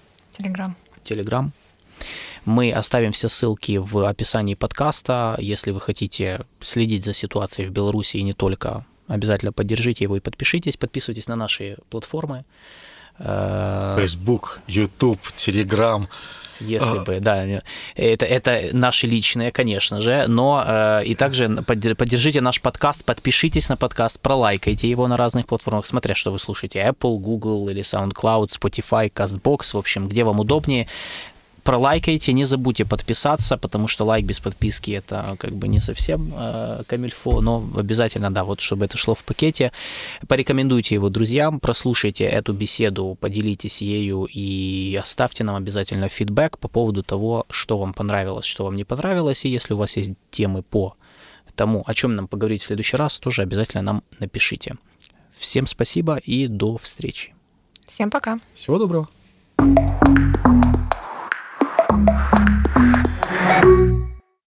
Telegram. Мы оставим все ссылки в описании подкаста. Если вы хотите следить за ситуацией в Беларуси и не только, обязательно поддержите его и подпишитесь. Подписывайтесь на наши платформы. Facebook, YouTube, Telegram. Если бы, да. Это наши личные, конечно же. Но и также поддержите наш подкаст, подпишитесь на подкаст, пролайкайте его на разных платформах, смотря что вы слушаете. Apple, Google или SoundCloud, Spotify, CastBox, в общем, где вам удобнее. Пролайкайте, не забудьте подписаться, потому что лайк без подписки это как бы не совсем камильфо, но обязательно, да, чтобы это шло в пакете. Порекомендуйте его друзьям, прослушайте эту беседу, поделитесь ею и оставьте нам обязательно фидбэк по поводу того, что вам понравилось, что вам не понравилось, и если у вас есть темы по тому, о чем нам поговорить в следующий раз, тоже обязательно нам напишите. Всем спасибо и до встречи. Всем пока. Всего доброго.